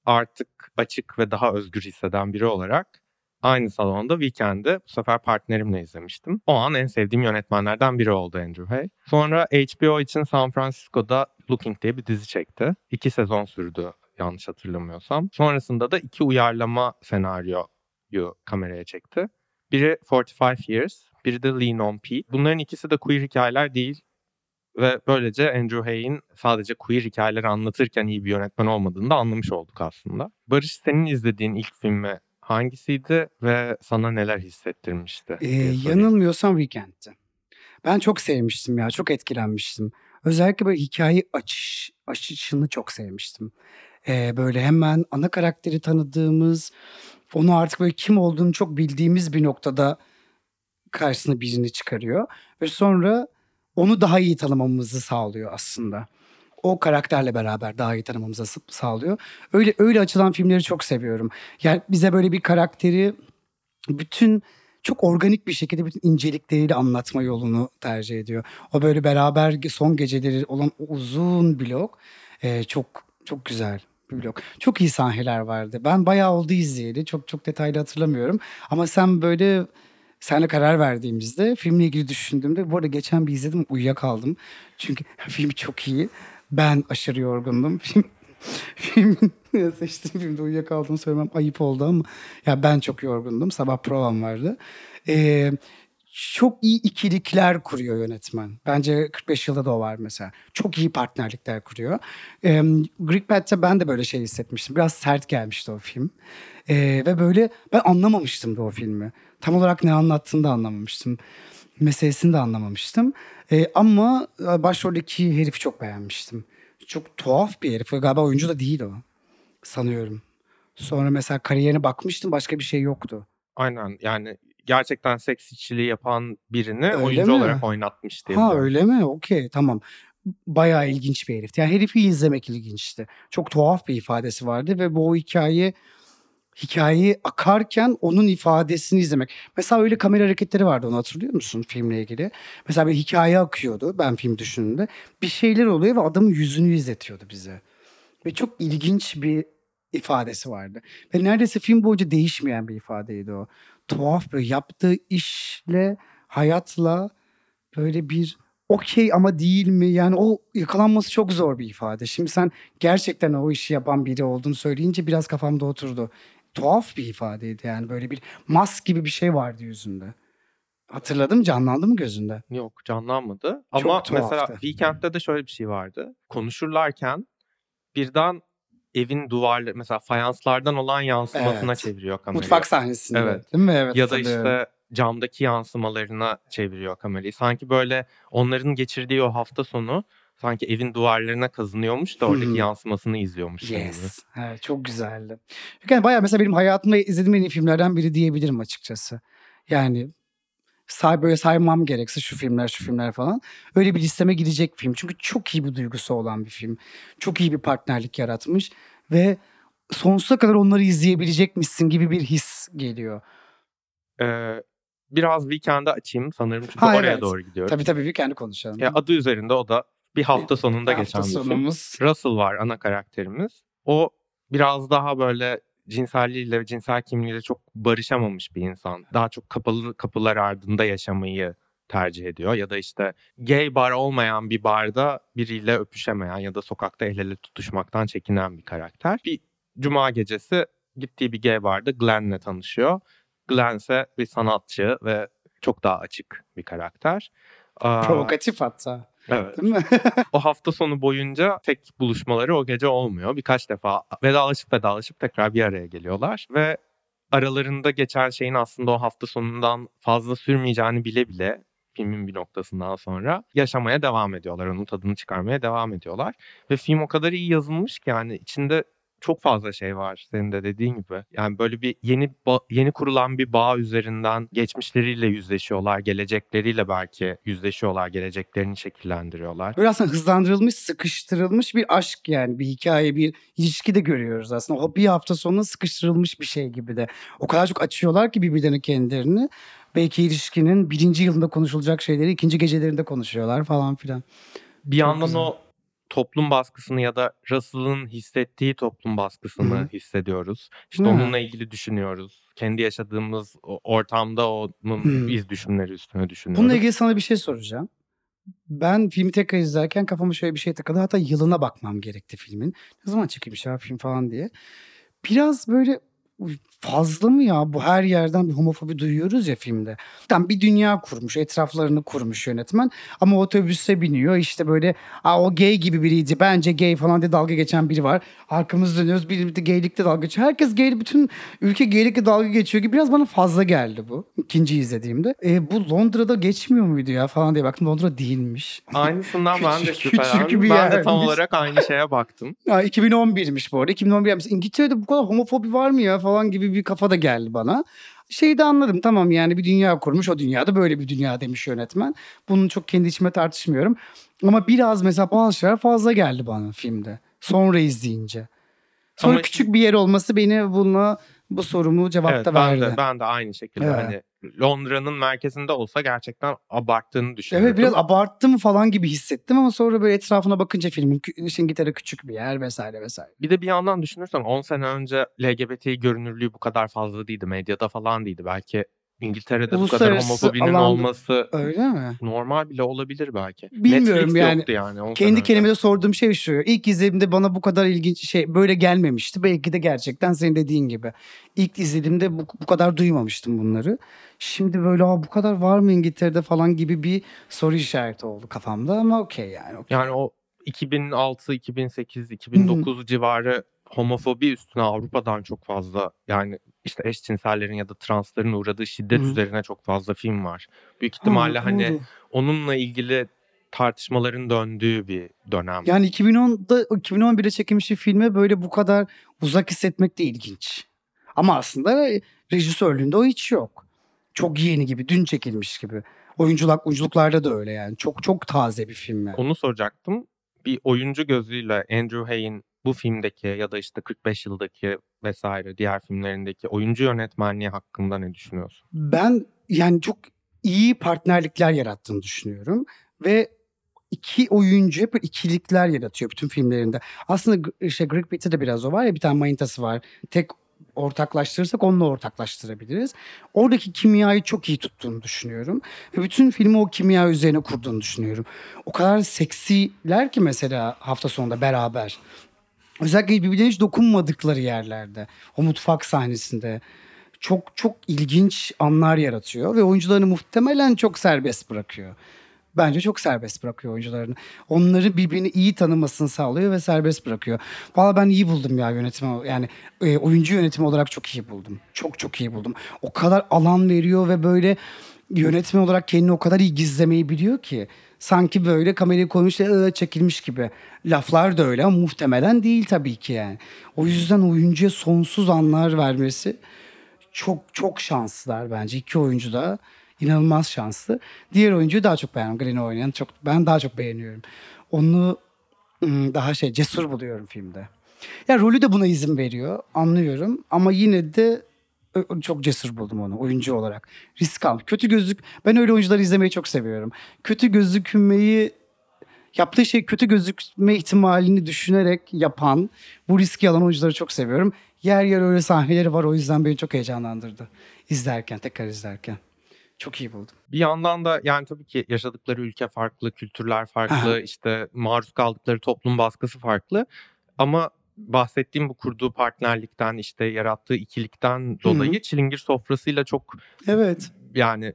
artık açık ve daha özgür hisseden biri olarak aynı salonda Weekend'i bu sefer partnerimle izlemiştim. O an en sevdiğim yönetmenlerden biri oldu Andrew Haigh. Sonra HBO için San Francisco'da Looking diye bir dizi çekti. 2 sezon sürdü yanlış hatırlamıyorsam. Sonrasında da 2 uyarlama senaryoyu kameraya çekti. Biri 45 Years, biri de Lean on Pete. Bunların ikisi de queer hikayeler değil. Ve böylece Andrew Haigh'in sadece queer hikayeleri anlatırken iyi bir yönetmen olmadığını da anlamış olduk aslında. Barış, senin izlediğin ilk filmi hangisiydi ve sana neler hissettirmişti? Yanılmıyorsam Weekend'ti. Ben çok sevmiştim ya, çok etkilenmiştim. Özellikle böyle hikaye açışını çok sevmiştim. Böyle hemen ana karakteri tanıdığımız, onu artık böyle kim olduğunu çok bildiğimiz bir noktada karşısına birini çıkarıyor ve sonra onu daha iyi tanımamızı sağlıyor aslında. O karakterle beraber daha iyi tanımamızı sağlıyor. Öyle açılan filmleri çok seviyorum. Yani bize böyle bir karakteri bütün çok organik bir şekilde bütün incelikleriyle anlatma yolunu tercih ediyor. O böyle beraber son geceleri olan uzun blok çok güzel bir blok. Çok iyi sahneler vardı. Ben bayağı oldu izleyeli. Çok detaylı hatırlamıyorum. Ama senle karar verdiğimizde filmle ilgili düşündüğümde, bu arada geçen bir izledim, uyuyakaldım. Çünkü film çok iyi. Ben aşırı yorgundum. Seçtiğim filmde uyuyakaldığımı söylemem ayıp oldu ama ya ben çok yorgundum. Sabah provam vardı. Çok iyi ikilikler kuruyor yönetmen. Bence 45 yılda da o var mesela. Çok iyi partnerlikler kuruyor. Greek Bad'de ben de böyle şey hissetmiştim. Biraz sert gelmişti o film. Ve böyle ben anlamamıştım da o filmi. Tam olarak ne anlattığını da anlamamıştım. Meselesini de anlamamıştım. Ama başroldeki herifi çok beğenmiştim. Çok tuhaf bir herif. Galiba oyuncu da değil o. Sanıyorum. Sonra mesela kariyerine bakmıştım. Başka bir şey yoktu. Aynen. Yani gerçekten seks işçiliği yapan birini öyle oyuncu olarak oynatmış diye. Ha öyle mi? Okey, tamam. Bayağı ilginç bir herif. Yani herifi izlemek ilginçti. Çok tuhaf bir ifadesi vardı ve bu hikayeyi akarken onun ifadesini izlemek. Mesela öyle kamera hareketleri vardı, onu hatırlıyor musun filmle ilgili? Mesela bir hikaye akıyordu, ben film düşündüğümde. Bir şeyler oluyor ve adamın yüzünü izletiyordu bize. Ve çok ilginç bir ifadesi vardı. Ve neredeyse film boyunca değişmeyen bir ifadeydi o. Tuhaf, böyle yaptığı işle, hayatla böyle bir okey ama değil mi? Yani o yakalanması çok zor bir ifade. Şimdi sen gerçekten o işi yapan biri olduğunu söyleyince biraz kafamda oturdu. Tuhaf bir ifadeydi yani, böyle bir mask gibi bir şey vardı yüzünde. Hatırladım, canlandı mı gözünde? Yok, canlanmadı. Ama mesela Weekend'de de şöyle bir şey vardı. Konuşurlarken birden evin duvarları mesela fayanslardan olan yansımasına çeviriyor kamerayı. Mutfak sahnesinde değil mi? Evet, ya da işte camdaki yansımalarına çeviriyor kamerayı. Sanki böyle onların geçirdiği o hafta sonu sanki evin duvarlarına kazınıyormuş da oradaki yansımasını izliyormuş. Yes. Evet, çok güzeldi. Yani bayağı mesela benim hayatımda izlediğim en iyi filmlerden biri diyebilirim açıkçası. Yani böyle saymam gerekse şu filmler falan. Öyle bir listeme girecek film. Çünkü çok iyi bir duygusu olan bir film. Çok iyi bir partnerlik yaratmış. Ve sonsuza kadar onları izleyebilecekmişsin gibi bir his geliyor. Biraz Weekend'ı açayım sanırım. Çünkü oraya doğru gidiyoruz. Tabii Weekend'i konuşalım. Ya adı üzerinde o da bir hafta sonunda geçen bir film. Russell var ana karakterimiz. O biraz daha böyle cinselliğiyle, cinsel kimliğiyle çok barışamamış bir insan. Daha çok kapalı kapılar ardında yaşamayı tercih ediyor. Ya da işte gay bar olmayan bir barda biriyle öpüşemeyen ya da sokakta el ele tutuşmaktan çekinen bir karakter. Bir cuma gecesi gittiği bir gay barda Glenn'le tanışıyor. Glenn ise bir sanatçı ve çok daha açık bir karakter. Provokatif hatta. Evet. O hafta sonu boyunca tek buluşmaları o gece olmuyor. Birkaç defa vedalaşıp tekrar bir araya geliyorlar. Ve aralarında geçen şeyin aslında o hafta sonundan fazla sürmeyeceğini bile bile filmin bir noktasından sonra yaşamaya devam ediyorlar. Onun tadını çıkarmaya devam ediyorlar. Ve film o kadar iyi yazılmış ki yani içinde çok fazla şey var senin de dediğin gibi. Yani böyle bir yeni kurulan bir bağ üzerinden geçmişleriyle yüzleşiyorlar, gelecekleriyle belki yüzleşiyorlar, geleceklerini şekillendiriyorlar. Böyle aslında hızlandırılmış, sıkıştırılmış bir aşk yani bir hikaye, bir ilişki de görüyoruz aslında. O bir hafta sonuna sıkıştırılmış bir şey gibi de. O kadar çok açıyorlar ki birbirlerine kendilerini. Belki ilişkinin 1. yılında konuşulacak şeyleri 2. gecelerinde konuşuyorlar falan filan. Bir yandan o toplum baskısını ya da Russell'ın hissettiği toplum baskısını hissediyoruz. İşte onunla ilgili düşünüyoruz. Kendi yaşadığımız ortamda onun iz düşümleri üstüne düşünüyoruz. Bununla ilgili sana bir şey soracağım. Ben filmi tekrar izlerken kafama şöyle bir şey takıldı. Hatta yılına bakmam gerekti filmin. Ne zaman çekilmiş ya film falan diye. Biraz böyle fazla mı ya? Bu her yerden bir homofobi duyuyoruz ya filmde. Tam bir dünya kurmuş, etraflarını kurmuş yönetmen. Ama otobüse biniyor işte böyle o gay gibi biriydi. Bence gay falan diye dalga geçen biri var. Arkamızı dönüyoruz, biri de gaylikle dalga geçiyor. Herkes gay, bütün ülke gaylikle dalga geçiyor gibi biraz bana fazla geldi bu. 2. izlediğimde. Bu Londra'da geçmiyor muydu ya falan diye baktım. Londra değilmiş. Aynısından ben de şüphelendim. Ben de tam olarak aynı şeye baktım. 2011'miş bu arada. 2011'miş. İngiltere'de bu kadar homofobi var mı ya falan gibi bir kafa da geldi bana. şeyi de anladım, tamam yani bir dünya kurmuş, o dünyada böyle bir dünya demiş yönetmen. Bunu çok kendi içime tartışmıyorum. Ama biraz mesela bazı şeyler fazla geldi bana filmde. Sonra izleyince. Sonra ama küçük bir yer olması beni buna, bu sorumu cevapta evet, verdi. Ben de aynı şekilde evet. Hani Londra'nın merkezinde olsa gerçekten abarttığını düşünüyorum. Evet, biraz abarttım falan gibi hissettim ama sonra böyle etrafına bakınca filmin işin gitarı küçük bir yer vesaire vesaire. Bir de bir yandan düşünürsen 10 sene önce LGBT görünürlüğü bu kadar fazla değildi. Medyada falan değildi. Belki İngiltere'de bu kadar homofobinin olması öyle mi? Normal bile olabilir belki. Bilmiyorum Netflix yani. Yoktu yani kendi kelimede sorduğum şey şu. İlk izlediğimde bana bu kadar ilginç şey böyle gelmemişti. Belki de gerçekten senin dediğin gibi. İlk izlediğimde bu kadar duymamıştım bunları. Şimdi böyle bu kadar var mı İngiltere'de falan gibi bir soru işareti oldu kafamda ama okey yani. Okay. Yani o 2006, 2008, 2009 civarı homofobi üstüne Avrupa'dan çok fazla yani işte eşcinsellerin ya da transların uğradığı şiddet üzerine çok fazla film var. Büyük ihtimalle hani onunla ilgili tartışmaların döndüğü bir dönem. Yani 2010'da 2011'de çekilmiş bir filme böyle bu kadar uzak hissetmek de ilginç. Ama aslında rejisörlüğünde o hiç yok. Çok yeni gibi, dün çekilmiş gibi. Oyunculuklarda da öyle yani. Çok çok taze bir film yani. Onu soracaktım. Bir oyuncu gözüyle Andrew Haigh'in bu filmdeki ya da işte 45 yıldaki vesaire diğer filmlerindeki oyuncu yönetmenliği hakkında ne düşünüyorsun? Ben yani çok iyi partnerlikler yarattığını düşünüyorum. Ve iki oyuncu hep ikilikler yaratıyor bütün filmlerinde. Aslında işte Greg Pitt'te de biraz o var ya, bir tane manitası var. Tek ortaklaştırırsak onunla ortaklaştırabiliriz. Oradaki kimyayı çok iyi tuttuğunu düşünüyorum. Ve bütün filmi o kimya üzerine kurduğunu düşünüyorum. O kadar seksiler ki mesela hafta sonunda beraber. Özellikle birbirine hiç dokunmadıkları yerlerde. O mutfak sahnesinde çok çok ilginç anlar yaratıyor. Ve oyuncularını muhtemelen çok serbest bırakıyor. Bence çok serbest bırakıyor oyuncularını. Onları birbirini iyi tanımasını sağlıyor ve serbest bırakıyor. Vallahi ben iyi buldum ya yönetimi. Yani oyuncu yönetimi olarak çok iyi buldum. Çok çok iyi buldum. O kadar alan veriyor ve böyle yönetmen olarak kendini o kadar iyi gizlemeyi biliyor ki. Sanki böyle kamerayı koymuş çekilmiş gibi. Laflar da öyle ama muhtemelen değil tabii ki yani. O yüzden oyuncuya sonsuz anlar vermesi çok çok şanslılar bence. İki oyuncu da inanılmaz şanslı. Diğer oyuncuyu daha çok beğendim. Glenn'i oynayan ben daha çok beğeniyorum. Onu daha cesur buluyorum filmde. Ya rolü de buna izin veriyor. Anlıyorum ama yine de çok cesur buldum onu oyuncu olarak. Risk aldım. Ben öyle oyuncuları izlemeyi çok seviyorum. Yaptığı şey kötü gözükme ihtimalini düşünerek yapan, bu riski alan oyuncuları çok seviyorum. Yer yer öyle sahneleri var, o yüzden beni çok heyecanlandırdı. Tekrar izlerken. Çok iyi buldum. Bir yandan da yani tabii ki yaşadıkları ülke farklı, kültürler farklı, işte maruz kaldıkları toplum baskısı farklı. Ama bahsettiğim bu kurduğu partnerlikten, işte yarattığı ikilikten dolayı Çilingir Sofrası'yla çok evet. Yani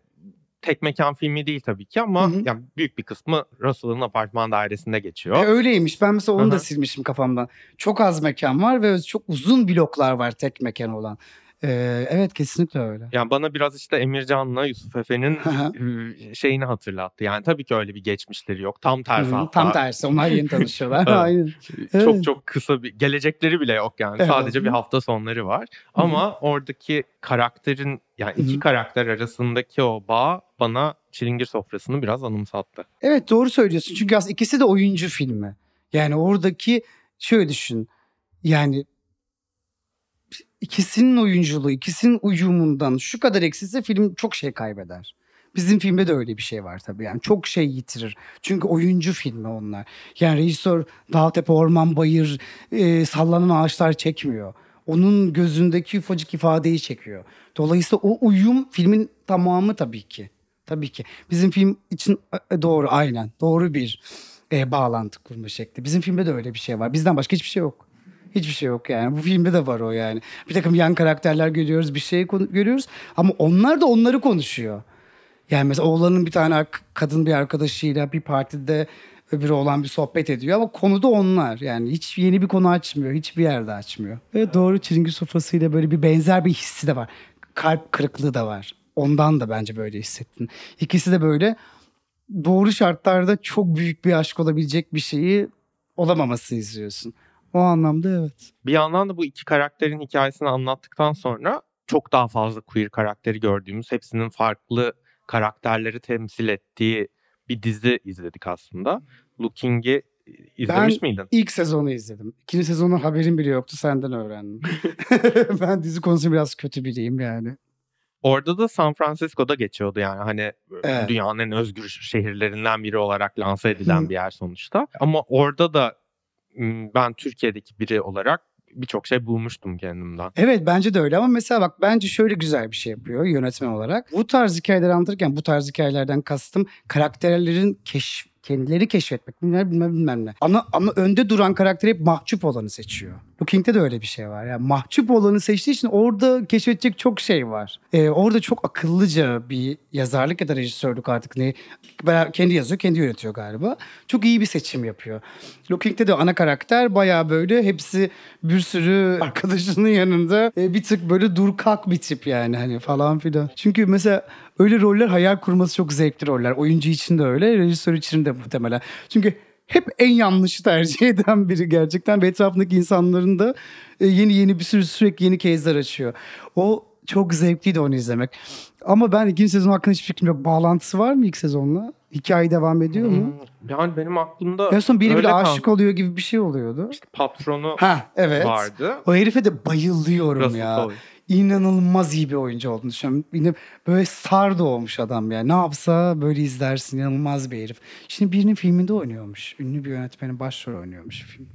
tek mekan filmi değil tabii ki ama yani büyük bir kısmı Russell'ın apartman dairesinde geçiyor. Öyleymiş. Ben mesela onu da silmişim kafamdan. Çok az mekan var ve çok uzun bloklar var tek mekan olan. Evet, kesinlikle öyle. Yani bana biraz işte Emircan'la Yusuf Efe'nin şeyini hatırlattı. Yani tabii ki öyle bir geçmişleri yok. Tam tersi hatta. Tam tersi. Onlar yeni tanışıyorlar. Evet. Aynen. Evet. Çok çok kısa bir gelecekleri bile yok yani. Evet. Sadece bir hafta sonları var. Ama oradaki karakterin yani iki karakter arasındaki o bağ bana Çilingir Sofrası'nı biraz anımsattı. Evet, doğru söylüyorsun. Çünkü aslında ikisi de oyuncu filmi. Yani oradaki şöyle düşün. Yani İkisinin oyunculuğu, ikisinin uyumundan şu kadar eksilse film çok şey kaybeder. Bizim filmde de öyle bir şey var tabii yani. Çok şey yitirir. Çünkü oyuncu filmi onlar. Yani rejisör dağtepe, orman, bayır, sallanan ağaçlar çekmiyor. Onun gözündeki ufacık ifadeyi çekiyor. Dolayısıyla o uyum filmin tamamı tabii ki. Tabii ki. Bizim film için doğru, aynen. Doğru bir bağlantı kurma şekli. Bizim filmde de öyle bir şey var. Bizden başka hiçbir şey yok. Hiçbir şey yok yani. Bu filmde de var o yani. Bir takım yan karakterler görüyoruz, bir şey görüyoruz. Ama onlar da onları konuşuyor. Yani mesela oğlanın bir tane kadın bir arkadaşıyla bir partide öbürü olan bir sohbet ediyor. Ama konu da onlar. Yani hiç yeni bir konu açmıyor. Hiçbir yerde açmıyor. Ve doğru, Çilingir Sofrası'yla böyle bir benzer bir hissi de var. Kalp kırıklığı da var. Ondan da bence böyle hissettin. İkisi de böyle doğru şartlarda çok büyük bir aşk olabilecek bir şeyi olamamasını izliyorsun. O anlamda evet. Bir yandan da bu iki karakterin hikayesini anlattıktan sonra çok daha fazla queer karakteri gördüğümüz, hepsinin farklı karakterleri temsil ettiği bir dizi izledik aslında. Looking'i izlemiş miydin? Ben ilk sezonu izledim. İkinci sezonun haberim bile yoktu, senden öğrendim. Ben dizi konusunda biraz kötü biriyim yani. Orada da San Francisco'da geçiyordu yani, hani evet, dünyanın en özgür şehirlerinden biri olarak lanse edilen bir yer sonuçta. Ama orada da ben Türkiye'deki biri olarak birçok şey bulmuştum kendimden. Evet, bence de öyle ama mesela bak, bence şöyle güzel bir şey yapıyor yönetmen olarak. Bu tarz hikayeleri anlatırken, bu tarz hikayelerden kastım karakterlerin kendileri keşfetmek, bilmem ne. Ama önde duran karakteri hep mahcup olanı seçiyor. Looking'de de öyle bir şey var. Yani mahcup olanı seçtiği için orada keşfedecek çok şey var. Orada çok akıllıca bir yazarlık ya da rejisörlük artık ne. Kendi yazıyor, kendi yönetiyor galiba. Çok iyi bir seçim yapıyor. Looking'de de ana karakter bayağı böyle hepsi bir sürü arkadaşının yanında bir tık böyle dur kalk bir tip yani hani falan filan. Çünkü mesela öyle roller hayal kurması çok zevkli roller. Oyuncu için de öyle, rejisör için de muhtemelen. Çünkü hep en yanlışı tercih eden biri gerçekten ve etrafındaki insanların da yeni bir sürü sürekli yeni case'ler açıyor. O çok zevkliydi onu izlemek. Ama ben ikinci sezon hakkında hiçbir fikrim yok. Bağlantısı var mı ilk sezonla? Hikaye devam ediyor mu? Yani benim aklımda... En son biri bile aşık oluyor gibi bir şey oluyordu. İşte patronu evet, vardı. O herife de bayılıyorum Russell ya. Tabii. İnanılmaz iyi bir oyuncu olduğunu düşünüyorum. Yine böyle star doğmuş adam yani. Ne yapsa böyle izlersin. İnanılmaz bir herif. Şimdi birinin filminde oynuyormuş. Ünlü bir yönetmenin başrolü oynuyormuş film.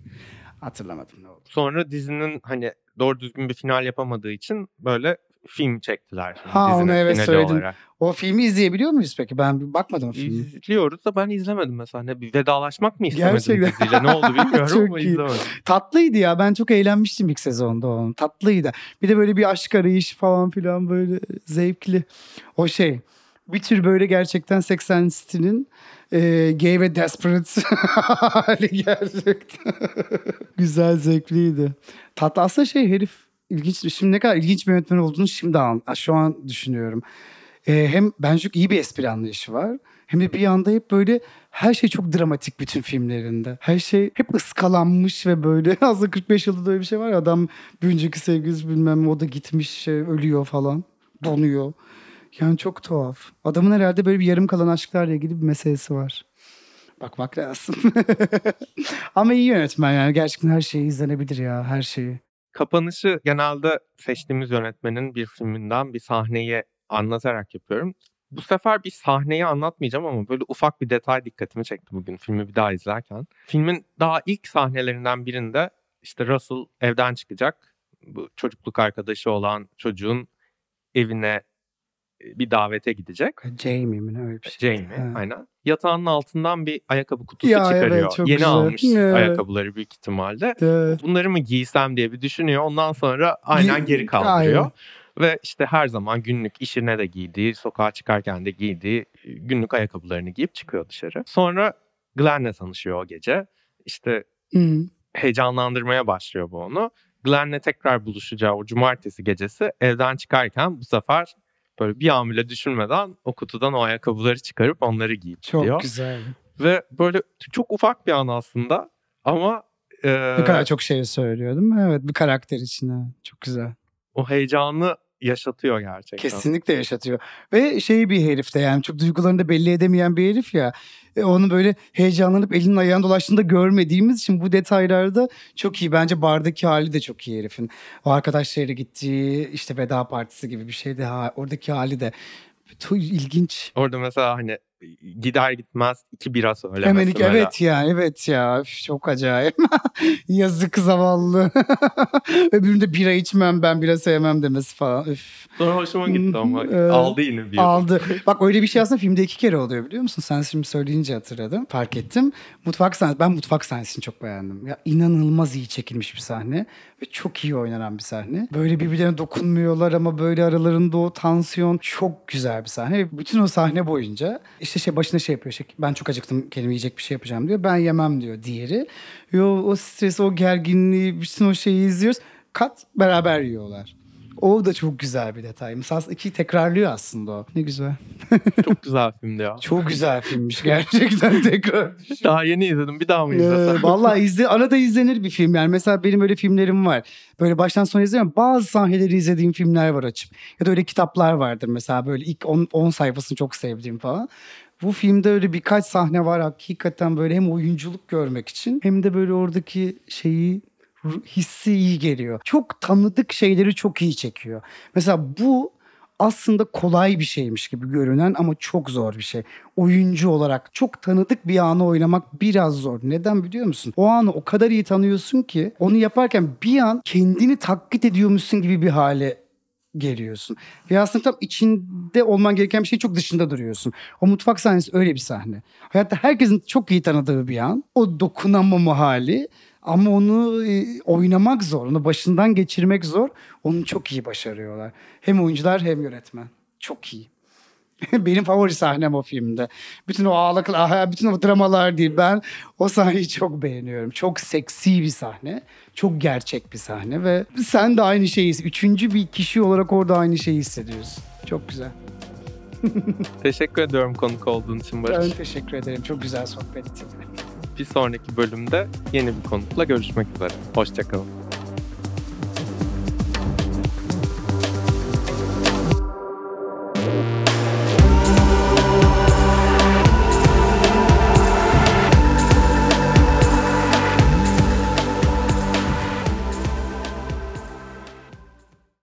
Hatırlamadım ne oldu. Sonra dizinin hani doğru düzgün bir final yapamadığı için böyle film çektiler. Onu evet söyledin. Olarak. O filmi izleyebiliyor muyuz peki? Ben bakmadım filmi. İzliyoruz da ben izlemedim mesela. Ne, bir vedalaşmak mı istemedim gerçekten diziyle? Ne oldu bilmiyorum ama izlemedim. Tatlıydı ya. Ben çok eğlenmiştim ilk sezonda onun. Tatlıydı. Bir de böyle bir aşk arayışı falan filan böyle zevkli. O şey bir tür böyle gerçekten 80 stinin gay ve desperate hali gerçekten. Güzel, zevkliydi. Tatlı aslında şey herif. İlginç. Şimdi ne kadar ilginç bir yönetmen olduğunu şu an düşünüyorum. Hem bence çok iyi bir espri anlayışı var. Hem de bir yanda hep böyle her şey çok dramatik bütün filmlerinde. Her şey hep ıskalanmış ve böyle aslında 45 yılda da öyle bir şey var ya, adam bir önceki sevgilisi bilmem o da gitmiş ölüyor falan. Donuyor. Yani çok tuhaf. Adamın herhalde böyle bir yarım kalan aşklarla ilgili bir meselesi var. Bakmak lazım. Ama iyi yönetmen yani. Gerçekten her şeyi izlenebilir ya. Her şeyi. Kapanışı genelde seçtiğimiz yönetmenin bir filminden bir sahneyi anlatarak yapıyorum. Bu sefer bir sahneyi anlatmayacağım ama böyle ufak bir detay dikkatimi çekti bugün filmi bir daha izlerken. Filmin daha ilk sahnelerinden birinde işte Russell evden çıkacak. Bu çocukluk arkadaşı olan çocuğun evine bir davete gidecek. Jamie mi öyle bir şey? Jamie aynen. Yatağının altından bir ayakkabı kutusu çıkarıyor. Evet, yeni güzel. Almış ayakkabıları büyük ihtimalle. Evet. Bunları mı giysem diye bir düşünüyor. Ondan sonra aynen geri kaldırıyor. Aynen. Ve işte her zaman günlük işine de giydiği, sokağa çıkarken de giydiği günlük ayakkabılarını giyip çıkıyor dışarı. Sonra Glenn'le tanışıyor o gece. İşte heyecanlandırmaya başlıyor bu onu. Glenn'le tekrar buluşacağı o cumartesi gecesi evden çıkarken bu sefer böyle bir hamile düşünmeden o kutudan o ayakkabıları çıkarıp onları giyip diyor. Çok güzel. Ve böyle çok ufak bir an aslında ama... Ne kadar çok şey söylüyor değil mi? Evet, bir karakter içine. Çok güzel. O heyecanı yaşatıyor gerçekten. Kesinlikle yaşatıyor. Ve bir herif de yani çok duygularını da belli edemeyen bir herif ya. Onu böyle heyecanlanıp elinin ayağını dolaştığında görmediğimiz için bu detaylarda çok iyi. Bence bardaki hali de çok iyi herifin. O arkadaşlarıyla gittiği işte veda partisi gibi bir şeydi. Oradaki hali de çok ilginç. Orada mesela hani gider gitmez 2 bira söylemesi. Evet ya. Çok acayip. Yazık zavallı. Öbüründe bira içmem, ben bira sevmem demesi falan. Öf. Sonra hoşuma gitti ama aldı yine bir. Aldı. Bak öyle bir şey aslında filmde 2 kere oluyor biliyor musun? Sen şimdi söyleyince hatırladım. Fark ettim. Ben mutfak sahnesini çok beğendim. Ya inanılmaz iyi çekilmiş bir sahne. Ve çok iyi oynanan bir sahne. Böyle birbirlerine dokunmuyorlar ama böyle aralarında o tansiyon çok güzel bir sahne. Bütün o sahne boyunca İşte başına yapıyor. Ben çok acıktım, kendime yiyecek bir şey yapacağım diyor. Ben yemem diyor diğeri. O stres, o gerginliği, bütün o şeyi izliyoruz. Beraber yiyorlar. O da çok güzel bir detay. Misal 2'yi tekrarlıyor aslında o. Ne güzel. Çok güzel filmdi ya. Çok güzel filmmiş gerçekten tekrar. Daha yeni izledim. Bir daha mı izlesem? Vallahi arada izlenir bir film yani. Mesela benim öyle filmlerim var. Böyle baştan sona izliyorum. Bazı sahneleri izlediğim filmler var açıp. Ya da öyle kitaplar vardır mesela böyle ilk 10 sayfasını çok sevdiğim falan. Bu filmde öyle birkaç sahne var hakikaten böyle hem oyunculuk görmek için hem de böyle oradaki şeyi hissi iyi geliyor. Çok tanıdık şeyleri çok iyi çekiyor. Mesela bu aslında kolay bir şeymiş gibi görünen ama çok zor bir şey. Oyuncu olarak çok tanıdık bir anı oynamak biraz zor. Neden biliyor musun? O anı o kadar iyi tanıyorsun ki onu yaparken bir an kendini taklit ediyormuşsun gibi bir hale geliyorsun. Ve aslında tam içinde olman gereken bir şeyi çok dışında duruyorsun. O mutfak sahnesi öyle bir sahne. Hayatta herkesin çok iyi tanıdığı bir an. O dokunamama hali. Ama onu oynamak zor. Onu başından geçirmek zor. Onu çok iyi başarıyorlar. Hem oyuncular hem yönetmen. Çok iyi. Benim favori sahnem o filmde. Bütün o ağlaklar, bütün o dramalar değil. Ben o sahneyi çok beğeniyorum. Çok seksi bir sahne. Çok gerçek bir sahne. Ve sen de aynı şeyi hissediyorsun. Üçüncü bir kişi olarak orada aynı şeyi hissediyorsun. Çok güzel. Teşekkür ediyorum konuk olduğun için Barış. Ben teşekkür ederim. Çok güzel sohbet ettin. Bir sonraki bölümde yeni bir konukla görüşmek üzere. Hoşça kalın.